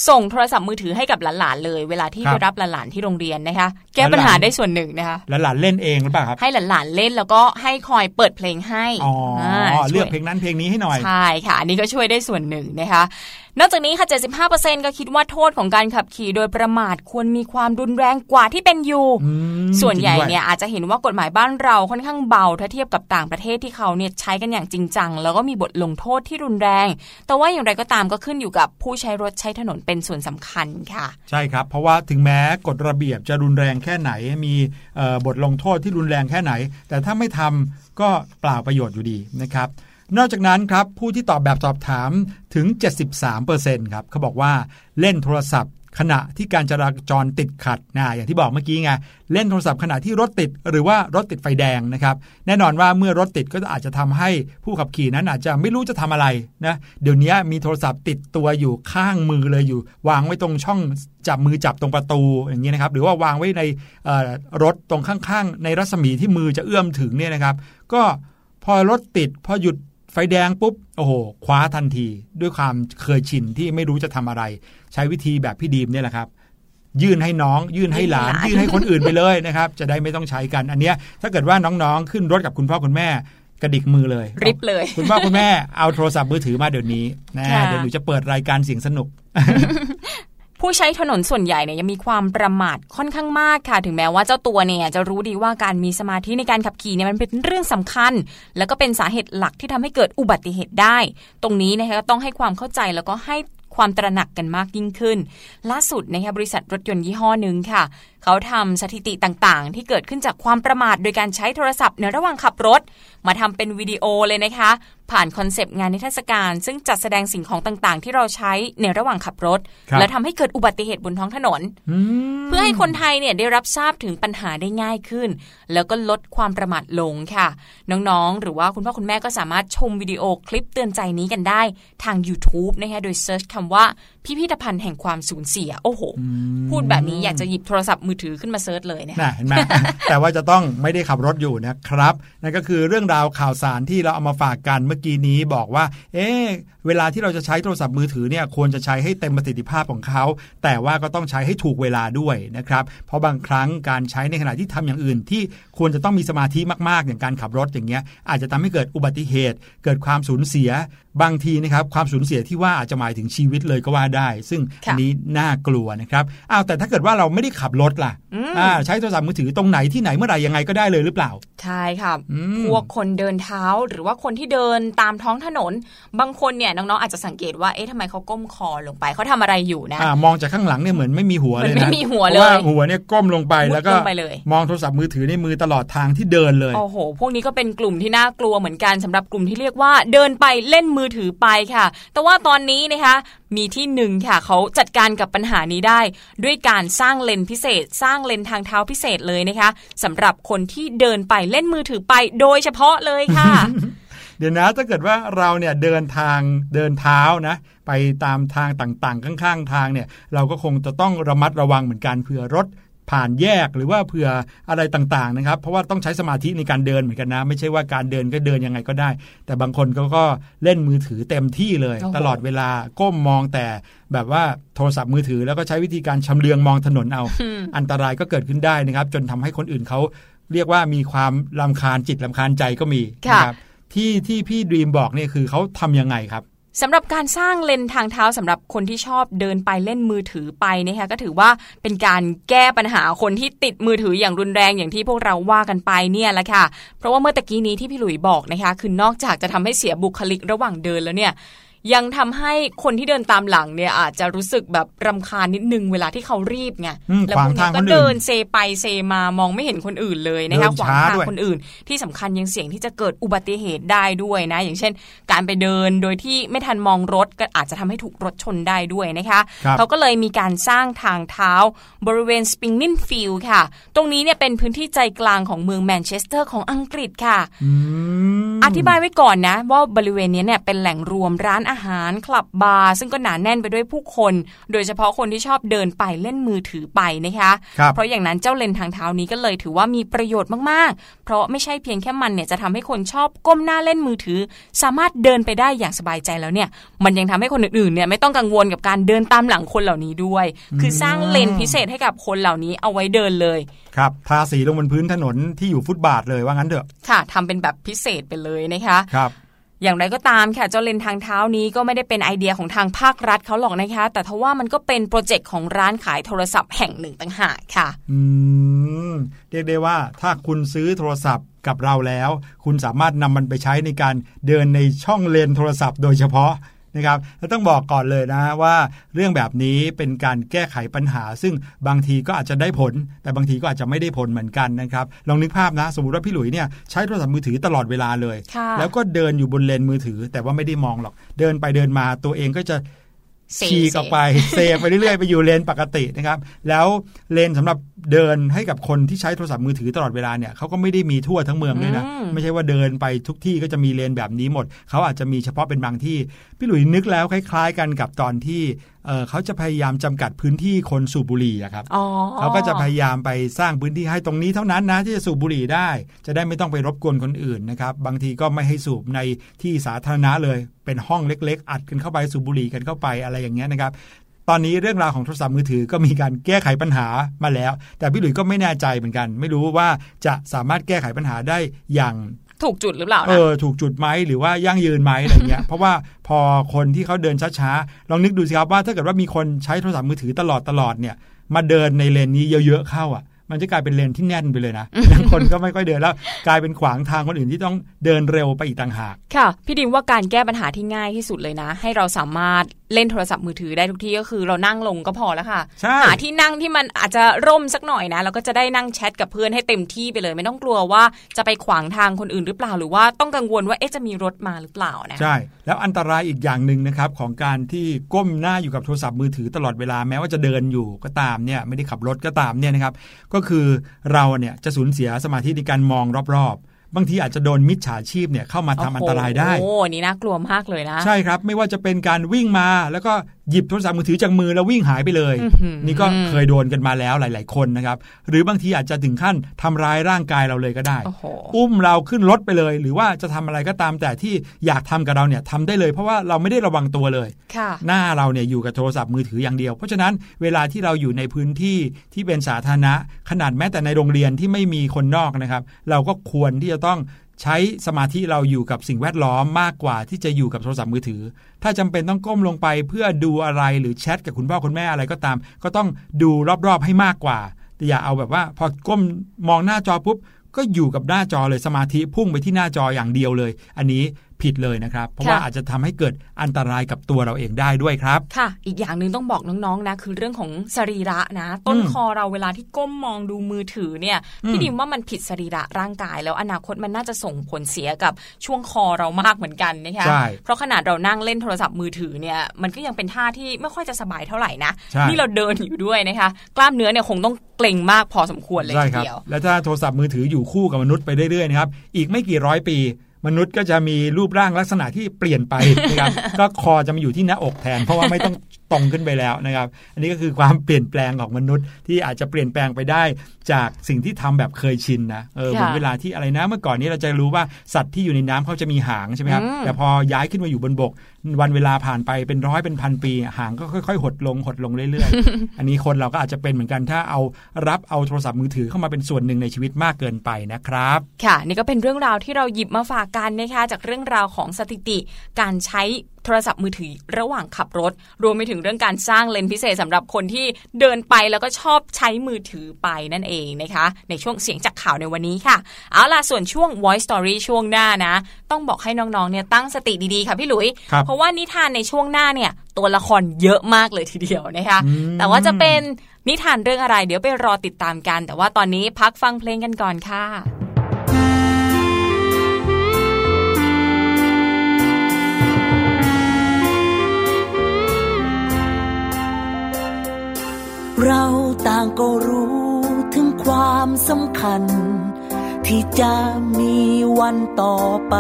ส่งโทรศัพท์มือถือให้กับหลานๆเลยเวลาที่ไปรับหลานๆที่โรงเรียนนะคะแก้ปัญหาได้ส่วนหนึ่งนะคะหลานๆเล่นเองหรือเปล่าครับให้หลานๆเล่นแล้วก็ให้คอยเปิดเพลงให้อ๋อเลือกเพลงนั้นเพลงนี้ให้หน่อยใช่ค่ะอันนี้ก็ช่วยได้ส่วนหนึ่งนะคะนอกจากนี้ค่ะ เจ็ดสิบห้าเปอร์เซ็นต์ ก็คิดว่าโทษของการขับขี่โดยประมาทควรมีความรุนแรงกว่าที่เป็นอยู่ส่วนใหญ่เนี่ยอาจจะเห็นว่ากฎหมายบ้านเราค่อนข้างเบาถ้าเทียบกับต่างประเทศที่เขาเนี่ยใช้กันอย่างจริงจังแล้วก็มีบทลงโทษที่รุนแรงแต่ว่าอย่างไรก็ตามก็ขึ้นอยู่กับผู้ใช้รถใช้ถนนเป็นส่วนสำคัญค่ะใช่ครับเพราะว่าถึงแม้กฎระเบียบจะรุนแรงแค่ไหนมีบทลงโทษที่รุนแรงแค่ไหนแต่ถ้าไม่ทำก็เปล่าประโยชน์อยู่ดีนะครับนอกจากนั้นครับผู้ที่ตอบแบบสอบถามถึง เจ็ดสิบสามเปอร์เซ็นต์ ครับเขาบอกว่าเล่นโทรศัพท์ขณะที่การจราจรติดขัดนะอย่างที่บอกเมื่อกี้ไงเล่นโทรศัพท์ขณะที่รถติดหรือว่ารถติดไฟแดงนะครับแน่นอนว่าเมื่อรถติดก็อาจจะทำให้ผู้ขับขี่นั้นอาจจะไม่รู้จะทำอะไรนะเดี๋ยวนี้มีโทรศัพท์ติดตัวอยู่ข้างมือเลยอยู่วางไว้ตรงช่องจับมือจับตรงประตูอย่างนี้นะครับหรือว่าวางไว้ในรถตรงข้างๆในรัศมีที่มือจะเอื้อมถึงเนี่ยนะครับก็พอรถติดพอหยุดไฟแดงปุ๊บโอ้โหคว้าทันทีด้วยความเคยชินที่ไม่รู้จะทำอะไรใช้วิธีแบบพี่ดีมเนี่ยแหละครับยื่นให้น้องยื่นให้หลานยื่นให้คนอื่นไปเลยนะครับจะได้ไม่ต้องใช้กันอันเนี้ยถ้าเกิดว่าน้องๆขึ้นรถกับคุณพ่อคุณแม่กระดิกมือเลยริบเลยคุณพ่อคุณแม่เอาโทรศัพท์มือถือมาเดี๋ยวนี้นะเดี๋ยวหนูจะเปิดรายการเสียงสนุก ผู้ใช้ถนนส่วนใหญ่เนี่ยยังมีความประมาทค่อนข้างมากค่ะถึงแม้ว่าเจ้าตัวเนี่ยจะรู้ดีว่าการมีสมาธิในการขับขี่เนี่ยมันเป็นเรื่องสำคัญแล้วก็เป็นสาเหตุหลักที่ทำให้เกิดอุบัติเหตุได้ตรงนี้นะคะก็ต้องให้ความเข้าใจแล้วก็ให้ความตระหนักกันมากยิ่งขึ้นล่าสุดนะคะบริษัทรถยนต์ยี่ห้อหนึ่งค่ะเขาทำสถิติต่างๆที่เกิดขึ้นจากความประมาทโดยการใช้โทรศัพท์ในระหว่างขับรถมาทำเป็นวิดีโอเลยนะคะผ่านคอนเซปต์งานนิทรรศการซึ่งจัดแสดงสิ่งของต่างๆที่เราใช้ในระหว่างขับรถและทำให้เกิดอุบัติเหตุบนท้องถนนเพื่อให้คนไทยเนี่ยได้รับทราบถึงปัญหาได้ง่ายขึ้นแล้วก็ลดความประมาทลงค่ะน้องๆหรือว่าคุณพ่อคุณแม่ก็สามารถชมวิดีโอคลิปเตือนใจนี้กันได้ทาง YouTube นะคะโดยเสิร์ชคำว่าพิพิธภัณฑ์แห่งความสูญเสียโอ้โหพูดแบบนี้อยากจะหยิบโทรศัพท์มือถือขึ้นมาเสิร์ชเลยเนี่ยเห็นไหม แต่ว่าจะต้องไม่ได้ขับรถอยู่นะครับนั่นก็คือเรื่องราวข่าวสารที่เราเอามาฝากกันเมื่อกี้นี้บอกว่าเอ๊ะเวลาที่เราจะใช้โทรศัพท์มือถือเนี่ยควรจะใช้ให้เต็มประสิทธิภาพของเขาแต่ว่าก็ต้องใช้ให้ถูกเวลาด้วยนะครับเพราะบางครั้งการใช้ในขณะที่ทำอย่างอื่นที่ควรจะต้องมีสมาธิมากๆอย่างการขับรถอย่างเงี้ยอาจจะทำให้เกิดอุบัติเหตุเกิดความสูญเสียบางทีนะครับความสูญเสียที่ว่าอาจจะหมายถึงชีวิตเลยก็ว่าได้ซึ่งอันนี้น่ากลัวนะครับอ้าวแต่ถ้าเกิดว่าเราไม่ได้ขับรถล่ะอ่าใช้โทรศัพท์มือถือตรงไหนที่ไหนเมื่อไหร่ยังไงก็ได้เลยหรือเปล่าใช่ค่ะพวกคนเดินเท้าหรือว่าคนที่เดินตามท้องถนนบางคนเนี่ยน้องๆอาจจะสังเกตว่าเอ๊ะทำไมเขาก้มคอลงไปเขาทำอะไรอยู่นะอ่ามองจากข้างหลังเนี่ยเหมือนไม่มีหัวเลยนะไม่มีหัวเลยว่าหัวเนี่ยก้มลงไปแล้วก็มองโทรศัพท์มือถือในมือตลอดทางที่เดินเลยโอ้โหพวกนี้ก็เป็นกลุ่มที่น่ากลัวเหมือนกันสำหรับกลุ่มที่เรียกว่าเดินไปเล่นมือถือไปค่ะแต่ว่าตอนนี้นะคะมีที่หนึ่งค่ะเขาจัดการกับปัญหานี้ได้ด้วยการสร้างเลนพิเศษสร้างเลนทางเท้าพิเศษเลยนะคะสำหรับคนที่เดินไปเล่นมือถือไปโดยเฉพาะเลยค่ะ เดี๋ยวนะถ้าเกิดว่าเราเนี่ยเดินทางเดินเท้านะไปตามทางต่างๆข้างๆทางเนี่ยเราก็คงจะต้องระมัดระวังเหมือนกันเผื่อรถผ่านแยกหรือว่าเผื่ออะไรต่างๆนะครับเพราะว่าต้องใช้สมาธิในการเดินเหมือนกันนะไม่ใช่ว่าการเดินก็เดินยังไงก็ได้แต่บางคนเขาก็เล่นมือถือเต็มที่เลยตลอดเวลาก้มมองแต่แบบว่าโทรศัพท์มือถือแล้วก็ใช้วิธีการชำเลืองมองถนนเอาอันตรายก็เกิดขึ้นได้นะครับจนทำให้คนอื่นเขาเรียกว่ามีความรำคาญจิตรำคาญใจก็มีนะครับที่ที่พี่ดีมบอกเนี่ยคือเขาทำยังไงครับสำหรับการสร้างเลนทางเท้าสำหรับคนที่ชอบเดินไปเล่นมือถือไปนะคะก็ถือว่าเป็นการแก้ปัญหาคนที่ติดมือถืออย่างรุนแรงอย่างที่พวกเราว่ากันไปเนี่ยแหละค่ะเพราะว่าเมื่อตะกี้นี้ที่พี่หลุยบอกนะคะคือนอกจากจะทำให้เสียบุคลิกระหว่างเดินแล้วเนี่ย ยังทำให้คนที่เดินตามหลังเนี่ยอาจจะรู้สึกแบบรำคาญนิดนึงเวลาที่เขารีบไงแล้วพวกนี้ก็เดินเซไปเซมามองไม่เห็นคนอื่นเลยนะคะขวางทางคนอื่นที่สำคัญยังเสี่ยงที่จะเกิดอุบัติเหตุได้ด้วยนะอย่างเช่นการไปเดินโดยที่ไม่ทันมองรถก็อาจจะทำให้ถูกรถชนได้ด้วยนะคะเขาก็เลยมีการสร้างทางเท้าบริเวณสปริงนินฟิลด์ค่ะตรงนี้เนี่ยเป็นพื้นที่ใจกลางของเมืองแมนเชสเตอร์ของอังกฤษค่ะอธิบายไว้ก่อนนะว่าบริเวณนี้เนี่ยเป็นแหล่งรวมร้านอาหารคลับบาร์ซึ่งก็หนาแน่นไปด้วยผู้คนโดยเฉพาะคนที่ชอบเดินไปเล่นมือถือไปนะคะเพราะอย่างนั้นเจ้าเลนทางเท้านี้ก็เลยถือว่ามีประโยชน์มากๆเพราะไม่ใช่เพียงแค่มันเนี่ยจะทำให้คนชอบก้มหน้าเล่นมือถือสามารถเดินไปได้อย่างสบายใจแล้วเนี่ยมันยังทำให้คนอื่นๆเนี่ยไม่ต้องกังวลกับการเดินตามหลังคนเหล่านี้ด้วยคือสร้างเลนพิเศษให้กับคนเหล่านี้เอาไว้เดินเลยครับทาสีลงบนพื้นถนนที่อยู่ฟุตบาทเลยว่างั้นเถอะค่ะทำเป็นแบบพิเศษไปเลยนะคะครับอย่างไรก็ตามค่ะเจ้าเลนทางเท้านี้ก็ไม่ได้เป็นไอเดียของทางภาครัฐเขาหรอกนะคะแต่ทว่ามันก็เป็นโปรเจกต์ของร้านขายโทรศัพท์แห่งหนึ่งต่างหากค่ะอืมเรียกได้ว่าถ้าคุณซื้อโทรศัพท์กับเราแล้วคุณสามารถนำมันไปใช้ในการเดินในช่องเลนโทรศัพท์โดยเฉพาะนะครับแล้วต้องบอกก่อนเลยนะว่าเรื่องแบบนี้เป็นการแก้ไขปัญหาซึ่งบางทีก็อาจจะได้ผลแต่บางทีก็อาจจะไม่ได้ผลเหมือนกันนะครับลองนึกภาพนะสมมุติว่าพี่หลุยเนี่ยใช้โทรศัพท์มือถือตลอดเวลาเลยแล้วก็เดินอยู่บนเลนมือถือแต่ว่าไม่ได้มองหรอกเดินไปเดินมาตัวเองก็จะขี่ออกไปเซฟไปเรื่อยๆไปอยู่เลนปกตินะครับแล้วเลนสำหรับเดินให้กับคนที่ใช้โทรศัพท์มือถือตลอดเวลาเนี่ยเขาก็ไม่ได้มีทั่วทั้งเมืองเลยนะไม่ใช่ว่าเดินไปทุกที่ก็จะมีเลนแบบนี้หมดเขาอาจจะมีเฉพาะเป็นบางที่พี่หลุยนึกแล้วคล้ายๆกันกับตอนที่เอ่อเขาจะพยายามจำกัดพื้นที่คนสูบบุหรี่อะครับเขาก็จะพยายามไปสร้างพื้นที่ให้ตรงนี้เท่านั้นนะที่จะสูบบุหรี่ได้จะได้ไม่ต้องไปรบกวนคนอื่นนะครับบางทีก็ไม่ให้สูบในที่สาธารณะเลยเป็นห้องเล็กๆอัดกันเข้าไปสูบบุหรี่กันเข้าไปอะไรอย่างเงี้ยนะครับตอนนี้เรื่องราวของโทรศัพท์มือถือก็มีการแก้ไขปัญหามาแล้วแต่พี่หลุยส์ก็ไม่แน่ใจเหมือนกันไม่รู้ว่าจะสามารถแก้ไขปัญหาได้อย่างถูกจุดหรือเปล่าเออถูกจุดไหมหรือว่ายั่งยืนไหมอะไรเงี้ย เพราะว่าพอคนที่เขาเดินช้าๆลองนึกดูสิครับว่าถ้าเกิดว่ามีคนใช้โทรศัพท์มือถือตลอดตลอดเนี่ยมาเดินในเลนนี้เยอะๆเข้าอ่ะมันจะกลายเป็นเลนที่แน่นไปเลยนะ คนก็ไม่ค่อยเดินแล้วกลายเป็นขวางทางคนอื่นที่ต้องเดินเร็วไปอีกต่างหากค่ะพี่ดิมว่าการแก้ปัญหาที่ง่ายที่สุดเลยนะให้เราสามารถเล่นโทรศัพท์มือถือได้ทุกที่ก็คือเรานั่งลงก็พอแล้วค่ะหาที่นั่งที่มันอาจจะร่มสักหน่อยนะเราก็จะได้นั่งแชทกับเพื่อนให้เต็มที่ไปเลยไม่ต้องกลัวว่าจะไปขวางทางคนอื่นหรือเปล่าหรือว่าต้องกังวลว่าเอ๊ะจะมีรถมาหรือเปล่านะใช่แล้วอันตรายอีกอย่างนึงนะครับของการที่ก้มหน้าอยู่กับโทรศัพท์มือถือตลอดเวลาแม้ว่าจะเดินอยู่ก็ตามเนี่ยไม่ได้ขับรถก็ตามเนี่ยนะครับก็คือเราเนี่ยจะสูญเสียสมาธิในการมองรอบๆบางทีอาจจะโดนมิจฉาชีพเนี่ยเข้ามาทำอันตรายได้โอ้นี่น่ากลัวมากเลยนะใช่ครับไม่ว่าจะเป็นการวิ่งมาแล้วก็หยิบโทรศัพท์มือถือจากมือแล้ววิ่งหายไปเลยนี่ก็เคยโดนกันมาแล้วหลายๆคนนะครับหรือบางทีอาจจะถึงขั้นทำร้ายร่างกายเราเลยก็ได้อุ้มเราขึ้นรถไปเลยหรือว่าจะทำอะไรก็ตามแต่ที่อยากทำกับเราเนี่ยทำได้เลยเพราะว่าเราไม่ได้ระวังตัวเลยหน้าเราเนี่ยอยู่กับโทรศัพท์มือถืออย่างเดียวเพราะฉะนั้นเวลาที่เราอยู่ในพื้นที่ที่เป็นสาธารณะขนาดแม้แต่ในโรงเรียนที่ไม่มีคนนอกนะครับเราก็ควรที่จะต้องใช้สมาธิเราอยู่กับสิ่งแวดล้อมมากกว่าที่จะอยู่กับโทรศัพท์มือถือถ้าจำเป็นต้องก้มลงไปเพื่อดูอะไรหรือแชทกับคุณพ่อคุณแม่อะไรก็ตามก็ต้องดูรอบๆให้มากกว่าแต่อย่าเอาแบบว่าพอก้มมองหน้าจอปุ๊บก็อยู่กับหน้าจอเลยสมาธิพุ่งไปที่หน้าจออย่างเดียวเลยอันนี้ผิดเลยนะครับเพราะว่าอาจจะทำให้เกิดอันตรายกับตัวเราเองได้ด้วยครับค่ะอีกอย่างนึงต้องบอกน้องๆนะคือเรื่องของสรีระนะต้นคอเราเวลาที่ก้มมองดูมือถือเนี่ยพี่ดิมว่ามันผิดสรีระร่างกายแล้วอนาคตมันน่าจะส่งผลเสียกับช่วงคอเรามากเหมือนกันนะคะเพราะขนาดเรานั่งเล่นโทรศัพท์มือถือเนี่ยมันก็ยังเป็นท่าที่ไม่ค่อยจะสบายเท่าไหร่นะนี่เราเดินอยู่ด้วยนะคะกล้ามเนื้อเนี่ยคงต้องเกร็งมากพอสมควรเลยทีเดียวแล้วถ้าโทรศัพท์มือถืออยู่คู่กับมนุษย์ไปเรื่อยๆนะครับอีกไม่กี่ร้อยปีมนุษย์ก็จะมีรูปร่างลักษณะที่เปลี่ยนไปนะครับ ก็คอจะมาอยู่ที่หน้าอกแทนเพราะว่าไม่ต้องตรงขึ้นไปแล้วนะครับอันนี้ก็คือความเปลี่ยนแปลงของมนุษย์ที่อาจจะเปลี่ยนแปลงไปได้จากสิ่งที่ทำแบบเคยชินนะเออเหมือนเวลาที่อะไรนะเมื่อก่อนนี้เราจะรู้ว่าสัตว์ที่อยู่ในน้ำเขาจะมีหางใช่ไหมครับแต่พอย้ายขึ้นมาอยู่บนบกวันเวลาผ่านไปเป็นร้อยเป็นพันปีหางก็ค่อยๆหดลงหดลงเรื่อยๆ อันนี้คนเราก็อาจจะเป็นเหมือนกันถ้าเอารับเอาโทรศัพท์มือถือเข้ามาเป็นส่วนหนึ่งในชีวิตมากเกินไปนะครับค่ะนี่ก็เป็นเรื่องราวที่เราหยิบมาฝากกันนะคะจากเรื่องราวของสถิติการใช้ โทรศัพท์มือถือระหว่างขับรถรวมไปถึงเรื่องการสร้างเลนส์พิเศษสำหรับคนที่เดินไปแล้วก็ชอบใช้มือถือไปนั่นเองนะคะในช่วงเสียงจากข่าวในวันนี้ค่ะเอาล่ะส่วนช่วง Voice Story ช่วงหน้านะต้องบอกให้น้องๆเนี่ยตั้งสติดีๆค่ะพี่หลุยเพราะว่านิทานในช่วงหน้าเนี่ยตัวละครเยอะมากเลยทีเดียวนะคะแต่ว่าจะเป็นนิทานเรื่องอะไรเดี๋ยวไปรอติดตามกันแต่ว่าตอนนี้พักฟังเพลงกันก่อนค่ะเราต่างก็รู้ถึงความสำคัญที่จะมีวันต่อไป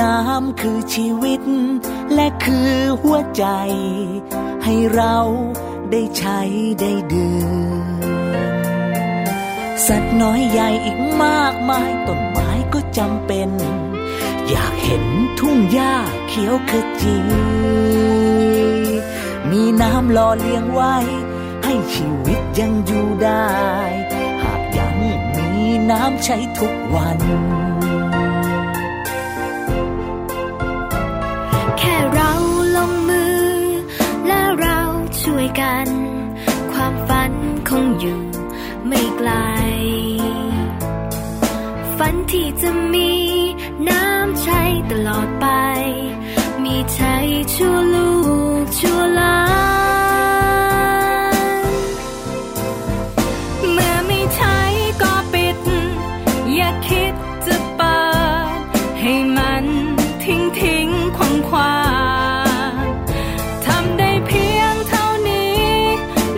น้ำคือชีวิตและคือหัวใจให้เราได้ใช้ได้ดื่มสัตว์น้อยใหญ่อีกมากมายต้นไม้ก็จำเป็นอยากเห็นทุ่งหญ้าเขียวขจีมีน้ำหล่อเลี้ยงไว้ให้ชีวิตยังอยู่ได้หากยังมีน้ำใช้ทุกวันแค่เราลงมือและเราช่วยกันความฝันคงอยู่ไม่ไกลฝันที่จะมีน้ำใช้ตลอดไปมีใช้ชั่วลูกชั่วหลานเมื่อไม่ใช้ก็ปิดอย่าคิดจะเปิดให้มันทิ้งทิ้งขวางขวางทำได้เพียงเท่านี้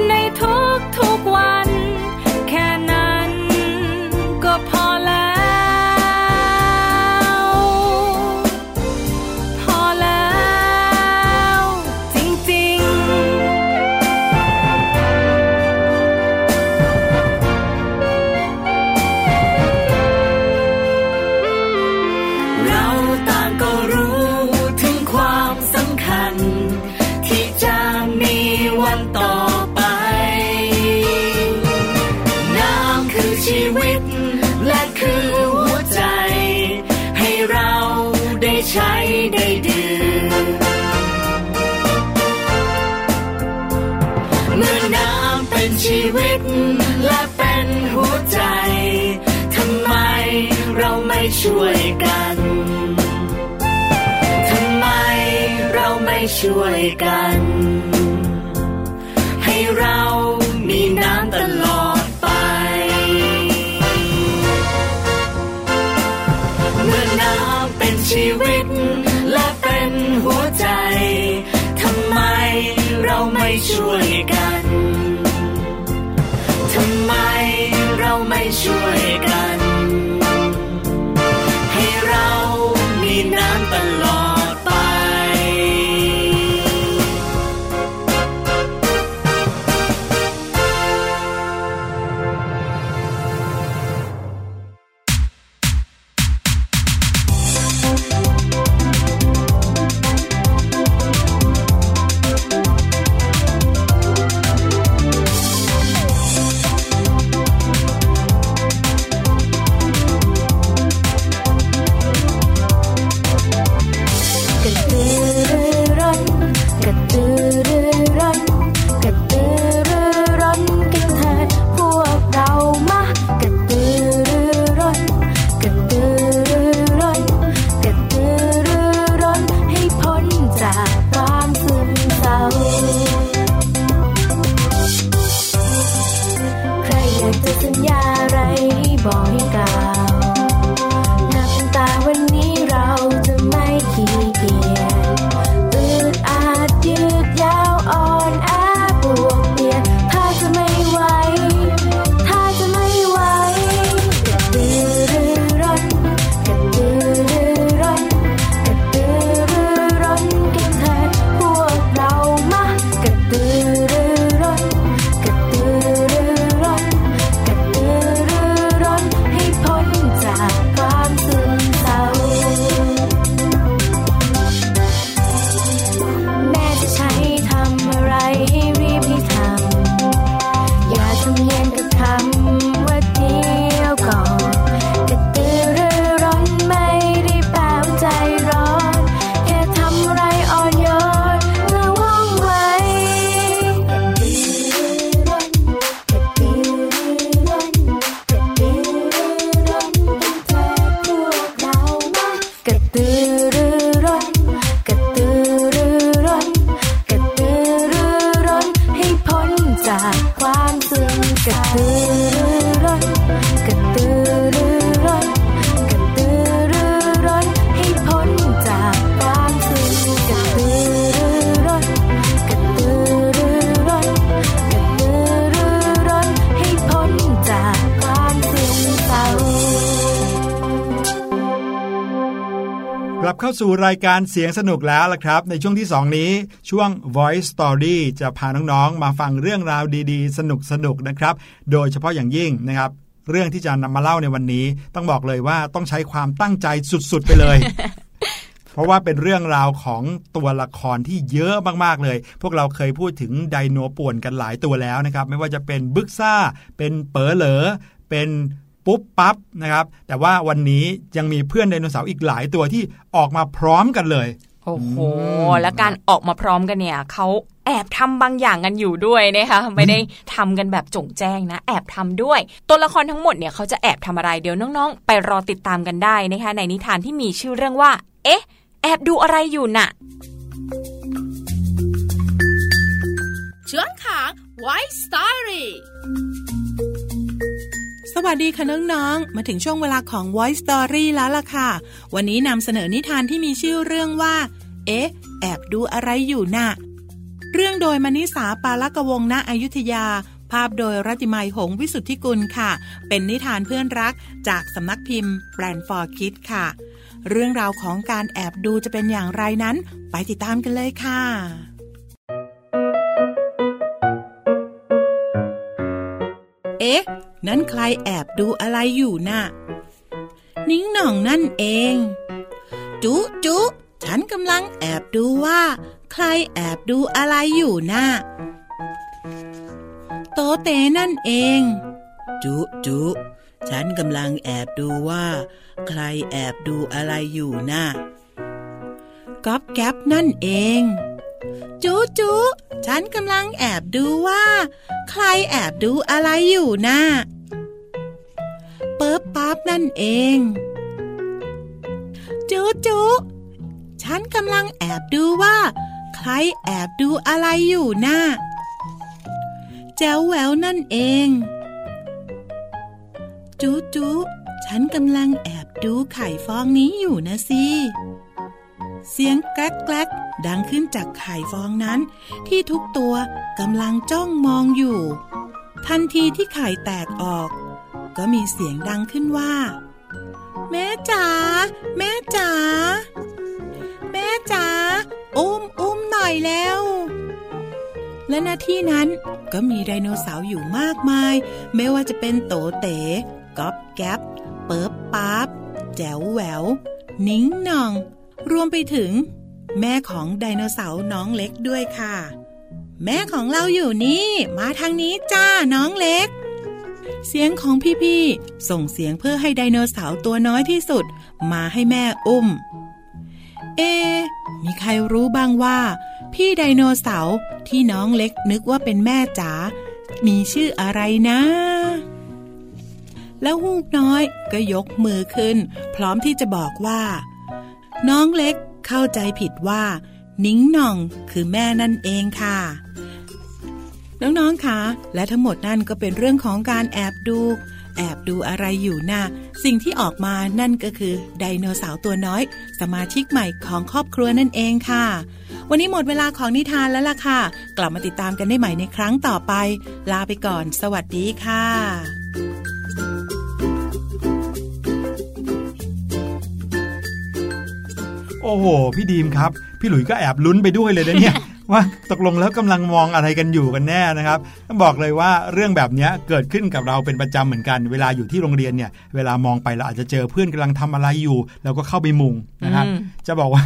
ในทุกทุกวันแค่นั้นก็พอแล้วชีวิตและเป็นหัวใจทำไมเราไม่ช่วยกันทำไมเราไม่ช่วยกันให้เรามีน้ำตลอดไปเมื่อน้ำเป็นชีวิตและเป็นหัวใจทำไมเราไม่ช่วยกันทำไมเราไม่ช่วยกันให้เรามีน้ำตลอดไป จากความซึ้งกระตือรือร้นกระตือรือร้นกระตือรือร้นให้พ้นจากความซึ้งกระตือรือร้นกระตือรือร้นกระตือรือร้นให้พ้นจากความซึ้งเศร้ากลับเข้าสู่รายการเสียงสนุกแล้วล่ะครับในช่วงที่สองนี้ช่วง Voice Story จะพาน้องๆมาฟังเรื่องราวดีๆสนุกๆนะครับโดยเฉพาะอย่างยิ่งนะครับเรื่องที่จะนำมาเล่าในวันนี้ต้องบอกเลยว่าต้องใช้ความตั้งใจสุดๆไปเลย เพราะว่าเป็นเรื่องราวของตัวละครที่เยอะมากๆเลยพวกเราเคยพูดถึงไดโนป่วนกันหลายตัวแล้วนะครับไม่ว่าจะเป็นบึกซ่าเป็นเป๋อเหลอเป็นปุ๊บปั๊บนะครับแต่ว่าวันนี้ยังมีเพื่อนไดโนเสาร์อีกหลายตัวที่ออกมาพร้อมกันเลยโอ้โหและการออกมาพร้อมกันเนี่ยเขาแอบทำบางอย่างกันอยู่ด้วยนะคะไม่ได้ทำกันแบบจงแจ้งนะแอบทำด้วยตัวละครทั้งหมดเนี่ยเขาจะแอบทำอะไรเดี๋ยวน้องๆไปรอติดตามกันได้นะคะในนิทานที่มีชื่อเรื่องว่าเอ๊ะแอบดูอะไรอยู่น่ะเชื่องขาง White Storyสวัสดีค่ะน้องๆมาถึงช่วงเวลาของ Voice Story แล้วล่ะค่ะวันนี้นำเสนอนิทานที่มีชื่อเรื่องว่าเอ๊ะแอบดูอะไรอยู่น่ะเรื่องโดยมณิสาปาลกวงศ์ณอยุธยาภาพโดยรัติมัยหงส์วิสุทธิกุลค่ะเป็นนิทานเพื่อนรักจากสำนักพิมพ์ Brand for Kids ค่ะเรื่องราวของการแอบดูจะเป็นอย่างไรนั้นไปติดตามกันเลยค่ะเอ๊ะนั่นใครแอบดูอะไรอยู่น่ะนิ้งหน่องนั่นเองจุ๊จุ๊ฉันกำลังแอบดูว่าใครแอบดูอะไรอยู่น่ะโตเตนั่นเองจุ๊จุ๊ฉันกำลังแอบดูว่าใครแอบดูอะไรอยู่น่ะก๊อบแก๊บนั่นเองจุ๊จุ๊ฉันกำลังแอบดูว่าใครแอบดูอะไรอยู่น่ะเปิ๊บปั๊บนั่นเองจุ๊จุ๊ฉันกำลังแอบดูว่าใครแอบดูอะไรอยู่น่ะแจ๋วแหววนั่นเองจุ๊จุ๊ฉันกำลังแอบดูไข่ฟองนี้อยู่นะสิเสียงแกรกๆดังขึ้นจากไข่ฟองนั้นที่ทุกตัวกำลังจ้องมองอยู่ทันทีที่ไข่แตกออกก็มีเสียงดังขึ้นว่าแม่จ๋าแม่จ๋าแม่จ๋าอุ้มอุ้มหน่อยแล้วและณที่นั้นก็มีไดโนเสาร์อยู่มากมายไม่ว่าจะเป็นโตเต๋ก๊อบแก๊บเปิ๊บปั๊บแจ๋วแหววนิ้งหน่องรวมไปถึงแม่ของไดโนเสาร์น้องเล็กด้วยค่ะแม่ของเราอยู่นี่มาทางนี้จ้าน้องเล็กเสียงของพี่ๆส่งเสียงเพื่อให้ไดโนเสาร์ตัวน้อยที่สุดมาให้แม่อุ้มเอมีใครรู้บ้างว่าพี่ไดโนเสาร์ที่น้องเล็กนึกว่าเป็นแม่จ๋ามีชื่ออะไรนะแล้วฮูกน้อยก็ยกมือขึ้นพร้อมที่จะบอกว่าน้องเล็กเข้าใจผิดว่านิ้งหน่องคือแม่นั่นเองค่ะน้องๆคะและทั้งหมดนั่นก็เป็นเรื่องของการแอบดูแอบดูอะไรอยู่น่ะสิ่งที่ออกมานั่นก็คือไดโนเสาร์ตัวน้อยสมาชิกใหม่ของครอบครัวนั่นเองค่ะวันนี้หมดเวลาของนิทานแล้วล่ะค่ะกลับมาติดตามกันได้ใหม่ในครั้งต่อไปลาไปก่อนสวัสดีค่ะโอ้โหพี่ดีมครับพี่หลุยก็แอบลุ้นไปด้วยเลยนะเนี่ย ว่าตกลงแล้วกำลังมองอะไรกันอยู่กันแน่นะครับต้องบอกเลยว่าเรื่องแบบนี้เกิดขึ้นกับเราเป็นประจำเหมือนกันเวลาอยู่ที่โรงเรียนเนี่ยเวลามองไปเราอาจจะเจอเพื่อนกำลังทำอะไรอยู่เราก็เข้าไปมุงนะครับจะบอกว่า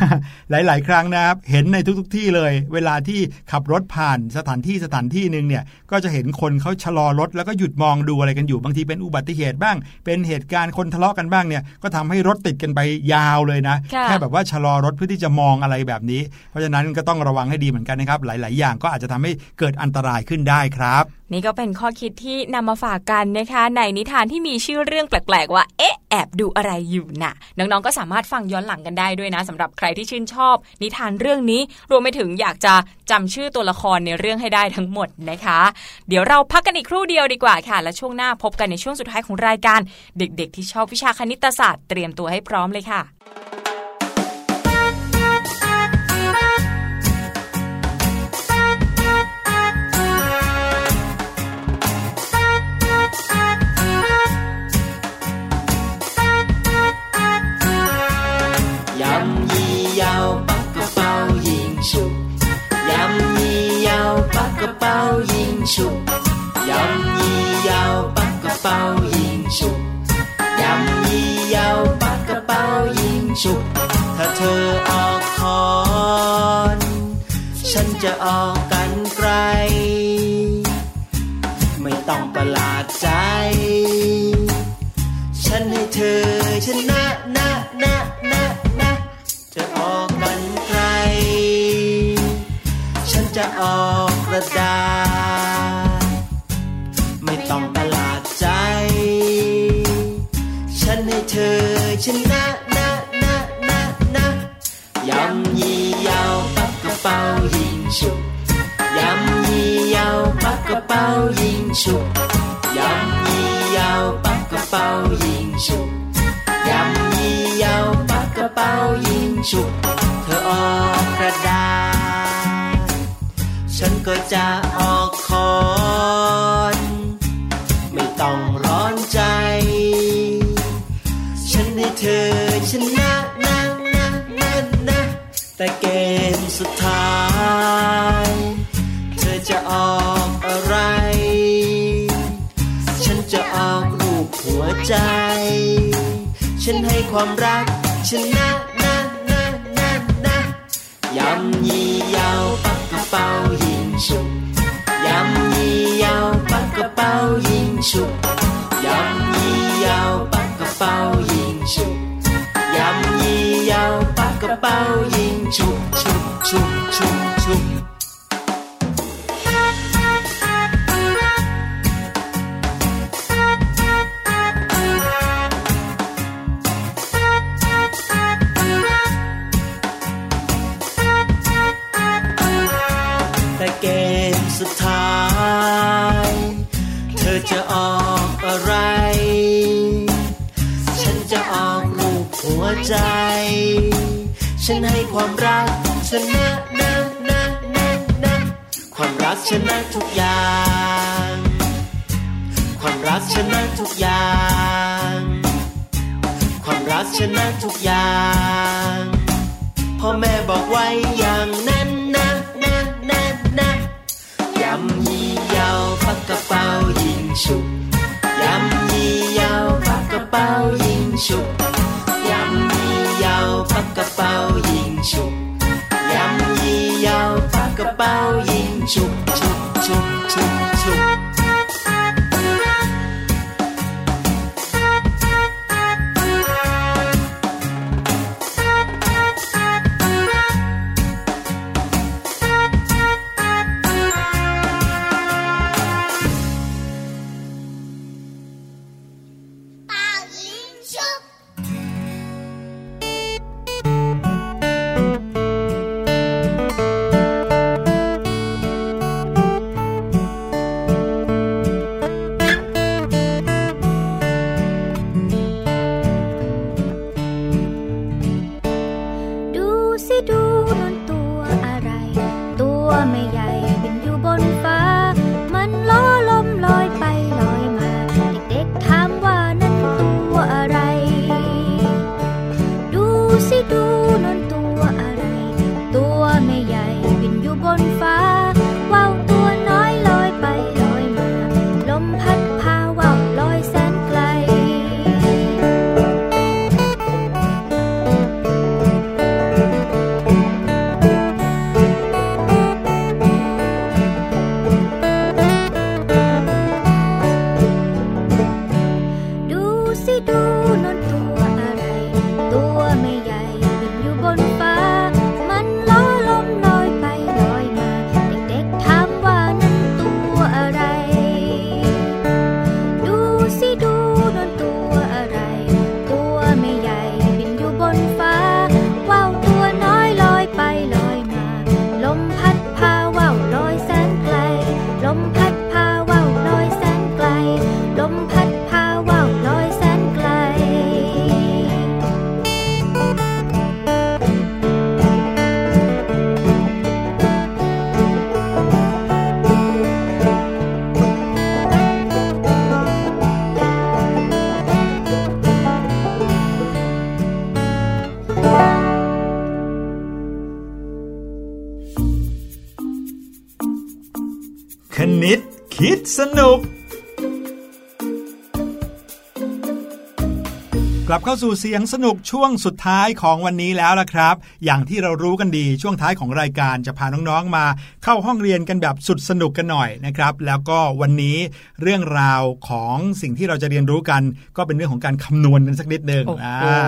หลายๆครั้งนะครับเห็นในทุกๆที่เลยเวลาที่ขับรถผ่านสถานที่สถานที่นึงเนี่ยก็จะเห็นคนเขาชะลอรถแล้วก็หยุดมองดูอะไรกันอยู่บางทีเป็นอุบัติเหตุบ้างเป็นเหตุการณ์คนทะเลาะกันบ้างเนี่ยก็ทำให้รถติดกันไปยาวเลยนะแค่แบบว่าชะลอรถเพื่อที่จะมองอะไรแบบนี้เพราะฉะนั้นก็ต้องระวังให้ดีเหมือน กันนะครับหลายๆอย่างก็อาจจะทำให้เกิดอันตรายขึ้นได้ครับนี่ก็เป็นข้อคิดที่นำมาฝากกันนะคะในนิทานที่มีชื่อเรื่องแปลกๆว่าเอ๊ะแอบดูอะไรอยู่น่ะน้องๆก็สามารถฟังย้อนหลังกันได้ด้วยนะสำหรับใครที่ชื่นชอบนิทานเรื่องนี้รวมไปถึงอยากจะจำชื่อตัวละครในเรื่องให้ได้ทั้งหมดนะคะเดี๋ยวเราพักกันอีกครู่เดียวดีกว่าค่ะและช่วงหน้าพบกันในช่วงสุดท้ายของรายการเด็กๆที่ชอบวิชาคณิตศาสตร์เตรียมตัวให้พร้อมเลยค่ะ包银树，摇一摇，八个包银树，摇一摇，八个包银树。ถ้าเธอออกคอนฉันจะออกกันไกลไม่ต้องประหลาดใจฉันให้เธอชนะนะนะนะนะจะออกกันไกลฉันจะออกกระดาษไม่ต้องประหลาดใจฉันให้เธอชนะนะนะนะนะยำยี่ยาวปักกระเป๋ายิงฉุกยำยี่ยาวปักกระเป๋ายิงฉุกยำยี่ยาวปักกระเป๋ายิงฉุกยำยี่ยาวปักกระเป๋ายิงฉุกเธอออกกระดาษฉันก็จะออกคอนไม่ต้องร้อนใจฉันให้เธอชนะนะนะนะนะแต่เกมสุดท้ายเธอจะออกอะไรฉันจะออกรูปหัวใจฉันให้ความรักชนะนะนะนะนะยำยี่ยาวปักกระเป๋า摇一摇，八个包银树；摇一摇，八个包银树；摇一摇，八个包银树，树树树树。สุดท้ายเธอจะออกอะไรฉันจะออกรูปหัวใจฉันให้ความรักชนะนะนะนะนะความรักชนะทุกอย่างความรักชนะทุกอย่างความรักชนะทุกอย่างพ่อแม่บอกไว้อย่างนั้นนะนะนะนะยำยี่ยาวปักกระเป๋ายิงฉุกยำยี่ยาวปักกระเป๋ายิงฉุกยำยี่ยาวปักกระเป๋ายิงฉุกยำยี่ยาวปักกระเป๋ายิงฉุกฉุกฉุกฉุกฉุก นนิดคิดสนุกกลับเข้าสู่เสียงสนุกช่วงสุดท้ายของวันนี้แล้วล่ะครับอย่างที่เรารู้กันดีช่วงท้ายของรายการจะพาน้องๆมาเข้าห้องเรียนกันแบบสุดสนุกกันหน่อยนะครับแล้วก็วันนี้เรื่องราวของสิ่งที่เราจะเรียนรู้กันก็เป็นเรื่องของการคำนวณกันสักนิดนึงอ่า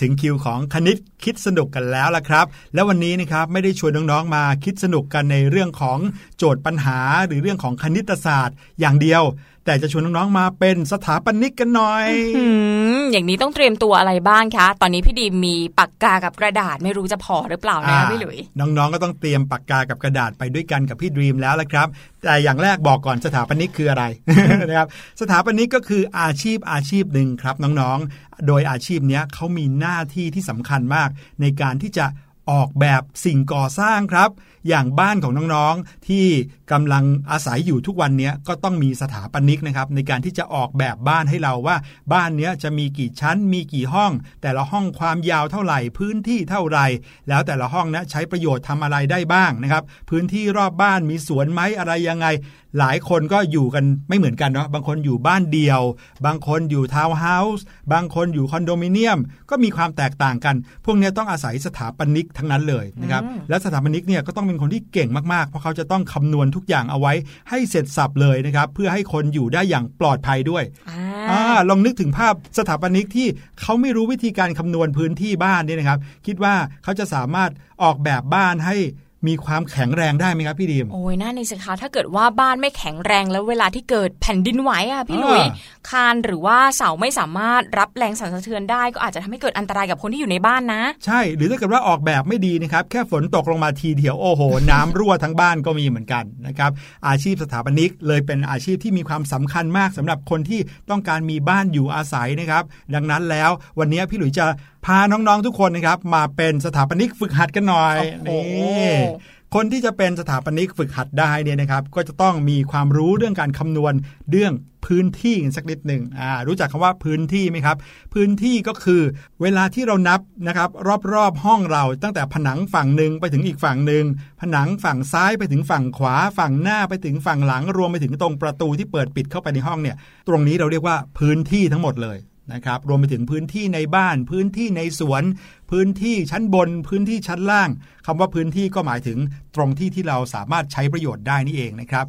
ถึงคิวของคณิตคิดสนุกกันแล้วล่ะครับแล้ววันนี้นะครับไม่ได้ชวนน้องๆมาคิดสนุกกันในเรื่องของโจทย์ปัญหาหรือเรื่องของคณิตศาสตร์อย่างเดียวแต่จะชวนน้องๆมาเป็นสถาปนิกกันหน่อยอืมอย่างนี้ต้องเตรียมตัวอะไรบ้างคะตอนนี้พี่ดีมีปากกากับกระดาษไม่รู้จะพอหรือเปล่านะพี่หลุยน้องๆก็ต้องเตรียมปากกากับกระดาษไปด้วยกันกับพี่ดีมแล้วล่ะครับแต่อย่างแรกบอกก่อนสถาปนิกคืออะไร นะครับสถาปนิกก็คืออาชีพอาชีพหนึ่งครับน้องๆโดยอาชีพนี้เขามีหน้าที่ที่สำคัญมากในการที่จะออกแบบสิ่งก่อสร้างครับอย่างบ้านของน้องๆที่กำลังอาศัยอยู่ทุกวันนี้ก็ต้องมีสถาปนิกนะครับในการที่จะออกแบบบ้านให้เราว่าบ้านนี้จะมีกี่ชั้นมีกี่ห้องแต่ละห้องความยาวเท่าไหร่พื้นที่เท่าไหร่แล้วแต่ละห้องนะใช้ประโยชน์ทำอะไรได้บ้างนะครับพื้นที่รอบบ้านมีสวนไหมอะไรยังไงหลายคนก็อยู่กันไม่เหมือนกันเนาะบางคนอยู่บ้านเดียวบางคนอยู่ทาวน์เฮาส์บางคนอยู่คอนโดมิเนียมก็มีความแตกต่างกันพวกนี้ต้องอาศัยสถาปนิกทั้งนั้นเลยนะครับและสถาปนิกเนี่ยก็ต้องเป็นคนที่เก่งมากๆเพราะเขาจะต้องคำนวณทุกอย่างเอาไว้ให้เสร็จสับเลยนะครับเพื่อให้คนอยู่ได้อย่างปลอดภัยด้วยลองนึกถึงภาพสถาปนิกที่เขาไม่รู้วิธีการคำนวณพื้นที่บ้านเนี่ยนะครับคิดว่าเขาจะสามารถออกแบบบ้านให้มีความแข็งแรงได้ไหมครับพี่ดีมโอ้ยน่าในสิคะถ้าเกิดว่าบ้านไม่แข็งแรงแล้วเวลาที่เกิดแผ่นดินไหวอ่ะพี่ลุยคานหรือว่าเสาไม่สามารถรับแรงสั่นสะเทือนได้ก็อาจจะทำให้เกิดอันตรายกับคนที่อยู่ในบ้านนะใช่หรือถ้าเกิดว่าออกแบบไม่ดีนะครับแค่ฝนตกลงมาทีเดียวโอ้โหน้ำรั่วทั้งบ้านก็มีเหมือนกันนะครับอาชีพสถาปนิกเลยเป็นอาชีพที่มีความสำคัญมากสำหรับคนที่ต้องการมีบ้านอยู่อาศัยนะครับดังนั้นแล้ววันนี้พี่ลุยจะพาน้องๆทุกคนนะครับมาเป็นสถาปนิกฝึกหัดกันหน่อยนี่คนที่จะเป็นสถาปนิกฝึกหัดได้เนี่ยนะครับก็จะต้องมีความรู้เรื่องการคำนวณเรื่องพื้นที่สักนิดหนึ่งอ่ารู้จักคำว่าพื้นที่ไหมครับพื้นที่ก็คือเวลาที่เรานับนะครับรอบๆห้องเราตั้งแต่ผนังฝั่งหนึ่งไปถึงอีกฝั่งหนึ่งผนังฝั่งซ้ายไปถึงฝั่งขวาฝั่งหน้าไปถึงฝั่งหลังรวมไปถึงตรงประตูที่เปิดปิดเข้าไปในห้องเนี่ยตรงนี้เราเรียกว่าพื้นที่ทั้งหมดเลยนะครับรวมไปถึงพื้นที่ในบ้านพื้นที่ในสวนพื้นที่ชั้นบนพื้นที่ชั้นล่างคำว่าพื้นที่ก็หมายถึงตรงที่ที่เราสามารถใช้ประโยชน์ได้นี่เองนะครับ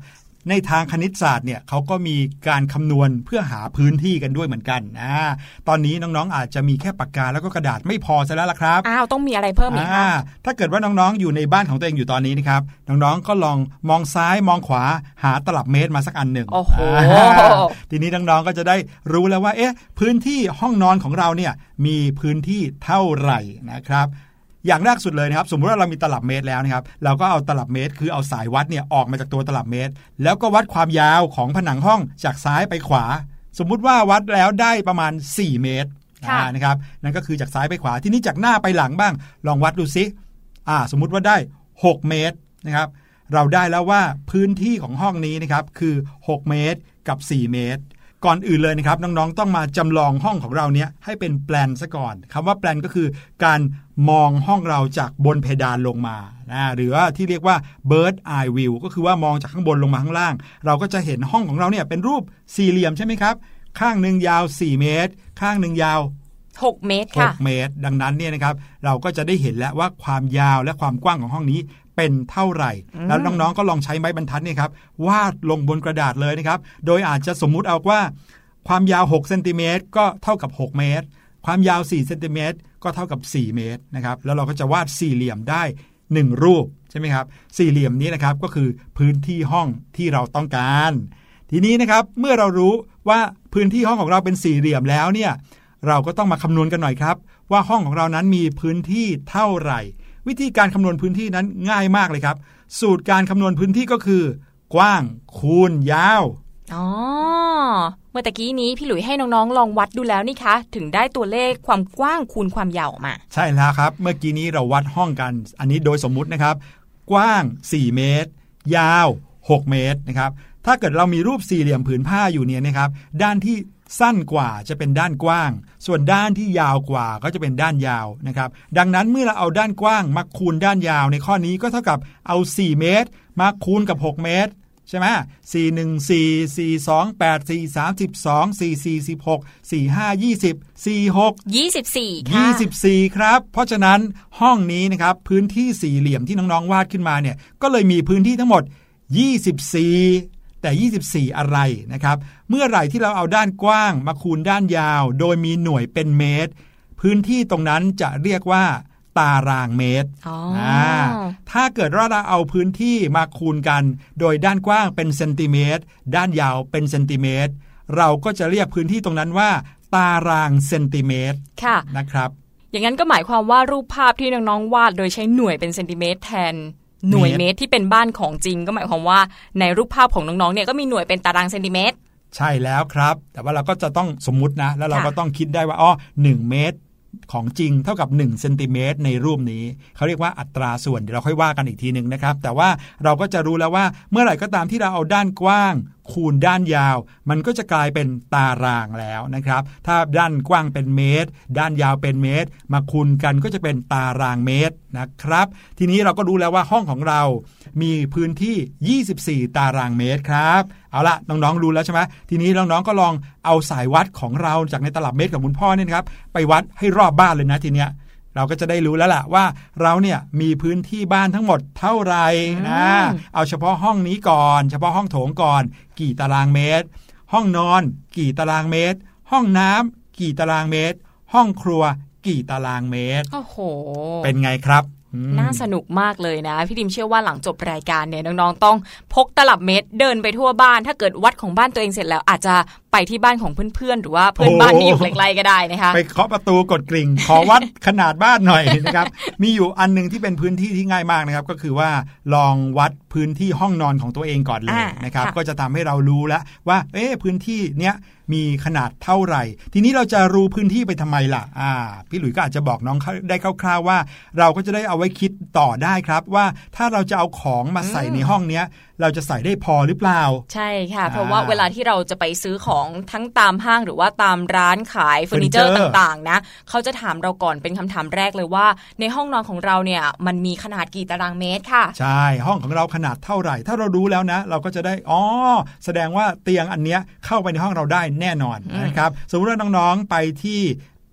ในทางคณิตศาสตร์เนี่ยเขาก็มีการคำนวณเพื่อหาพื้นที่กันด้วยเหมือนกันอ่าตอนนี้น้องๆอาจจะมีแค่ปากกาแล้วก็กระดาษไม่พอซะแล้วล่ะครับอ้าวต้องมีอะไรเพิ่มอีกอ่าถ้าเกิดว่าน้องๆอยู่ในบ้านของตัวเองอยู่ตอนนี้นะครับน้องๆก็ลองมองซ้ายมองขวาหาตลับเมตรมาสักอันหนึ่งโอ้โหทีนี้น้องๆก็จะได้รู้แล้วว่าเอ๊ะพื้นที่ห้องนอนของเราเนี่ยมีพื้นที่เท่าไหร่นะครับอย่างแรกสุดเลยนะครับสมมติว่าเรามีตลับเมตรแล้วนะครับเราก็เอาตลับเมตรคือเอาสายวัดเนี่ยออกมาจากตัวตลับเมตรแล้วก็วัดความยาวของผนังห้องจากซ้ายไปขวาสมมติว่าวัดแล้วได้ประมาณสี่เมตรนะครับนั่นก็คือจากซ้ายไปขวาทีนี้จากหน้าไปหลังบ้างลองวัดดูซิอ่าสมมติว่าได้หกเมตรนะครับเราได้แล้วว่าพื้นที่ของห้องนี้นะครับคือหกเมตรกับสี่เมตรก่อนอื่นเลยนะครับน้องๆต้องมาจำลองห้องของเราเนี้ยให้เป็นแปลนซะก่อนคำว่าแปลนก็คือการมองห้องเราจากบนเพดานลงมานะหรือว่าที่เรียกว่า bird eye view ก็คือว่ามองจากข้างบนลงมาข้างล่างเราก็จะเห็นห้องของเราเนี่ยเป็นรูปสี่เหลี่ยมใช่ไหมครับข้างหนึ่งยาวสี่เมตรข้างหนึ่งยาวหกเมตรค่ะหกเมตรดังนั้นเนี่ยนะครับเราก็จะได้เห็นแล้วว่าความยาวและความกว้างของห้องนี้เป็นเท่าไหร่แล้วน้องๆก็ลองใช้ไม้บรรทัดเนี่ยครับวาดลงบนกระดาษเลยนะครับโดยอาจจะสมมุติเอาว่าความยาวหกเซนติเมตรก็เท่ากับหกเมตรความยาวสี่เซนติเมตรก็เท่ากับสี่เมตรนะครับแล้วเราก็จะวาดสี่เหลี่ยมได้หนึ่งรูปใช่ไหมครับสี่เหลี่ยมนี้นะครับก็คือพื้นที่ห้องที่เราต้องการทีนี้นะครับเมื่อเรารู้ว่าพื้นที่ห้องของเราเป็นสี่เหลี่ยมแล้วเนี่ยเราก็ต้องมาคำนวณกันหน่อยครับว่าห้องของเรานั้นมีพื้นที่เท่าไหร่วิธีการคำนวณพื้นที่นั้นง่ายมากเลยครับสูตรการคำนวณพื้นที่ก็คือกว้างคูณยาวอ๋อเมื่อตะกี้นี้พี่หลุยให้น้องๆลองวัดดูแล้วนี่คะถึงได้ตัวเลขความกว้างคูณความยาวออกมาใช่แล้วครับเมื่อกี้นี้เราวัดห้องกันอันนี้โดยสมมุตินะครับกว้างสี่เมตรยาวหกเมตรนะครับถ้าเกิดเรามีรูปสี่เหลี่ยมผืนผ้าอยู่เนี่ยนะครับด้านที่สั้นกว่าจะเป็นด้านกว้างส่วนด้านที่ยาวกว่าก็จะเป็นด้านยาวนะครับดังนั้นเมื่อเราเอาด้านกว้างมาคูณด้านยาวในข้อนี้ก็เท่ากับเอาสี่เมตรมาคูณกับหกเมตร ใช่ไหมสี่ หนึ่ง สี่ สี่ สอง แปด สี่ สาม สิบสอง สี่ สี่ สิบหก สี่ ห้า ยี่สิบ สี่ หก ยี่สิบสี่ ยี่สิบสี่ครับเพราะฉะนั้นห้องนี้นะครับพื้นที่สี่เหลี่ยมที่น้องๆวาดขึ้นมาเนี่ยก็เลยมีพื้นที่ทั้งหมดยี่สิบสี่แต่ยี่สิบสี่อะไรนะครับเมื่อไหร่ที่เราเอาด้านกว้างมาคูณด้านยาวโดยมีหน่วยเป็นเมตรพื้นที่ตรงนั้นจะเรียกว่าตารางเมตร oh. ถ้าเกิดเราเอาพื้นที่มาคูณกันโดยด้านกว้างเป็นเซนติเมตรด้านยาวเป็นเซนติเมตรเราก็จะเรียกพื้นที่ตรงนั้นว่าตารางเซนติเมตรนะครับอย่างนั้นก็หมายความว่ารูปภาพที่น้องๆวาดโดยใช้หน่วยเป็นเซนติเมตรแทนหน่วยเมตรที่เป็นบ้านของจริงก็หมายความว่าในรูปภาพของน้องๆเนี่ยก็มีหน่วยเป็นตารางเซนติเมตรใช่แล้วครับแต่ว่าเราก็จะต้องสมมุตินะแล้วเราก็ต้องคิดได้ว่าอ๋อหนึ่งเมตรของจริงเท่ากับหนึ่งเซนติเมตรในรูปนี้เขาเรียกว่าอัตราส่วนเดี๋ยวเราค่อยว่ากันอีกทีนึงนะครับแต่ว่าเราก็จะรู้แล้วว่าเมื่อไหร่ก็ตามที่เราเอาด้านกว้างคูณด้านยาวมันก็จะกลายเป็นตารางแล้วนะครับถ้าด้านกว้างเป็นเมตรด้านยาวเป็นเมตรมาคูณกันก็จะเป็นตารางเมตรนะครับทีนี้เราก็รู้แล้วว่าห้องของเรามีพื้นที่ยี่สิบสี่ตารางเมตรครับเอาละน้องๆรู้แล้วใช่ไหมทีนี้น้องๆก็ลองเอาสายวัดของเราจากในตลับเมตรของคุณพ่อเนี่ยครับไปวัดให้รอบบ้านเลยนะทีเนี้ยเราก็จะได้รู้แล้วล่ะว่าเราเนี่ยมีพื้นที่บ้านทั้งหมดเท่าไหร่นะเอาเฉพาะห้องนี้ก่อนเฉพาะห้องโถงก่อนกี่ตารางเมตรห้องนอนกี่ตารางเมตรห้องน้ำกี่ตารางเมตรห้องครัวกี่ตารางเมตรโอ้โหเป็นไงครับน่าสนุกมากเลยนะพี่ดิมเชื่อว่าหลังจบรายการเนี่ยน้องๆต้องพกตลับเมตรเดินไปทั่วบ้านถ้าเกิดวัดของบ้านตัวเองเสร็จแล้วอาจจะไปที่บ้านของเพื่อนๆหรือว่าเพื่อนบ้านที่อยู่ไกลๆก็ได้นะคะไปเคาะประตูกดกริ่งขอวัดขนาดบ้านหน่อยนะครับมีอยู่อันนึงที่เป็นพื้นที่ที่ง่ายมากนะครับก็คือว่าลองวัดพื้นที่ห้องนอนของตัวเองก่อนเลยนะครับก็จะทำให้เรารู้แล้วว่าเอ๊ะพื้นที่เนี้ยมีขนาดเท่าไหร่ทีนี้เราจะรู้พื้นที่ไปทำไมล่ะอ่าพี่หลุยส์ก็อาจจะบอกน้องได้คร่าวๆว่าเราก็จะได้เอาไว้คิดต่อได้ครับว่าถ้าเราจะเอาของมาใส่ในห้องเนี้ยเราจะใส่ได้พอหรือเปล่าใช่ค่ะเพราะว่าเวลาที่เราจะไปซื้อของทั้งตามห้างหรือว่าตามร้านขายเฟอร์นิเจอร์ต่างๆนะเขาจะถามเราก่อนเป็นคำถามแรกเลยว่าในห้องนอนของเราเนี่ยมันมีขนาดกี่ตารางเมตรค่ะใช่ห้องของเราขนาดเท่าไหร่ถ้าเรารู้แล้วนะเราก็จะได้อ๋อแสดงว่าเตียงอันเนี้ยเข้าไปในห้องเราได้แน่นอนนะครับสมมติว่าน้องๆไปที่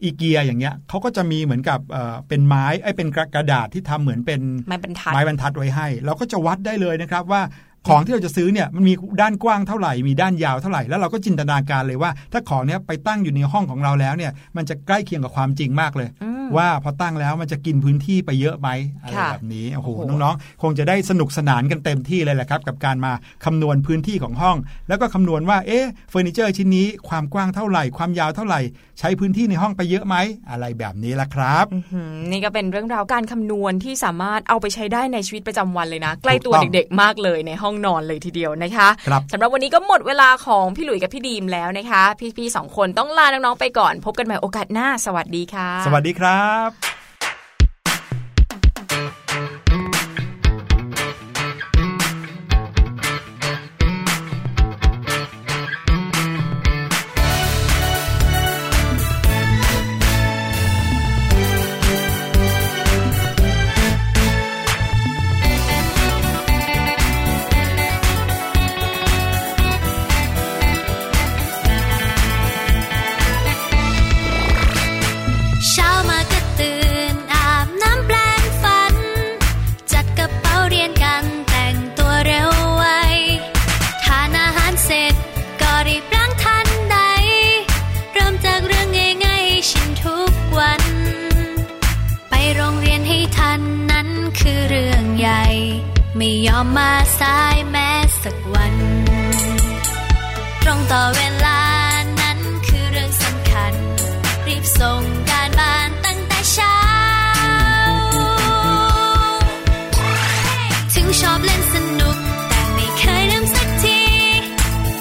อีเกียอย่างเงี้ยเขาก็จะมีเหมือนกับ เอ่อ เป็นไม้ไอ้เป็นกระดาษที่ทำเหมือนเป็นไม้บรรทัดไม้บรรทัดไว้ให้เราก็จะวัดได้เลยนะครับว่าของที่เราจะซื้อเนี่ยมันมีด้านกว้างเท่าไหร่มีด้านยาวเท่าไหร่แล้วเราก็จินตนาการเลยว่าถ้าของเนี้ยไปตั้งอยู่ในห้องของเราแล้วเนี่ยมันจะใกล้เคียงกับความจริงมากเลยว่าพอตั้งแล้วมันจะกินพื้นที่ไปเยอะไหมอะไรแบบนี้โอ้โหน้องๆคงจะได้สนุกสนานกันเต็มที่เลยแหละครับกับการมาคำนวณพื้นที่ของห้องแล้วก็คำนวณว่าเอ๊ะเฟอร์นิเจอร์ชิ้นนี้ความกว้างเท่าไหร่ความยาวเท่าไหร่ใช้พื้นที่ในห้องไปเยอะไหมอะไรแบบนี้ละครับนี่ก็เป็นเรื่องราวการคำนวณที่สามารถเอาไปใช้ได้ในชีวิตประจำวันเลยนะใกล้ตัวเด็กๆมากเลยในห้องนอนเลยทีเดียวนะคะสำหรับวันนี้ก็หมดเวลาของพี่หลุยส์กับพี่ดีมแล้วนะคะพี่ๆสองคนต้องลาน้องๆไปก่อนพบกันใหม่โอกาสหน้าสวัสดีค่ะสวัสดีครับไม่ยอมมาสายแม้สักวันตรงต่อเวลานั้นคือเรื่องสำคัญรีบส่งการบ้านตั้งแต่เช้า hey! ถึงชอบเล่นสนุกแต่ไม่เคยลืมสักที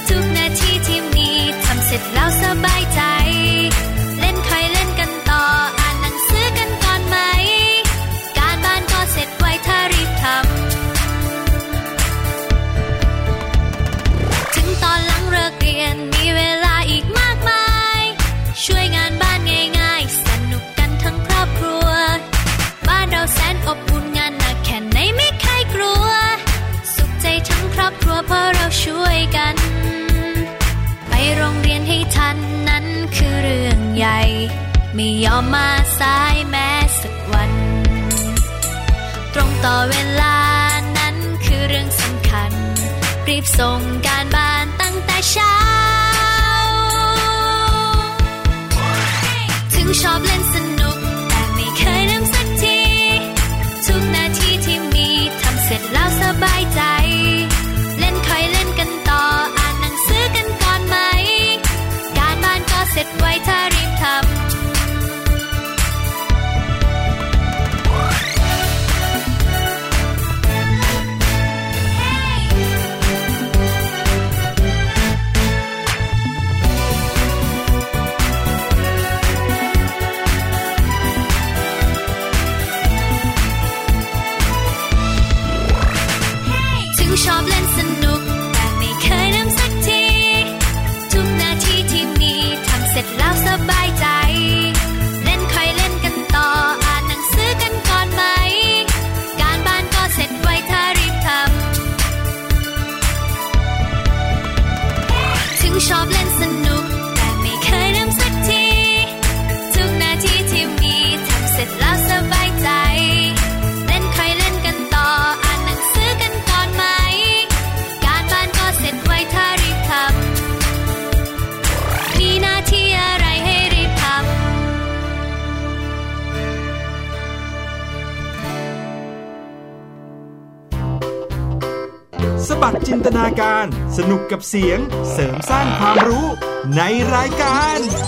ทุกนาทีที่มีทำเสร็จแล้วสบายใจเล่นค่อยเล่นกันต่ออ่านหนังสือกันก่อนไหมการบ้านก็เสร็จไวถ้ารีบทำตอนหลังเลิกเรียนมีเวลา ใยไม่ยอมมาสายแม้สักวันตรงต่อเวลานั้นคือเรื่องสำคัญรีบส่งการบ้านตั้งแต่เช้าถึงชอบเล่นสนุกแต่ไม่เคยลืมสักทีทุกนาทีที่มีทำเสร็จแล้วสบายใจเล่นคอยเล่นกันต่ออ่านหนังสือกันก่อนไหมการบ้านก็เสร็จไวถ้ารีบทำชอบเล่นสนุกแต่ไม่เคยลืมสักทีทุกนาทีที่มีทำเสร็จแล้วสบายใจเล่นคอยเล่นกันต่ออ่านหนังสือกันก่อนไหมการบ้านก็เสร็จไวถ้ารีบทำถึงชอบเล่นสนุกแต่ไม่เคยลืมสักทีทุกนาทีที่มีทำเสร็จแล้วสบายใจสบัดจินตนาการสนุกกับเสียงเสริมสร้างความรู้ในรายการ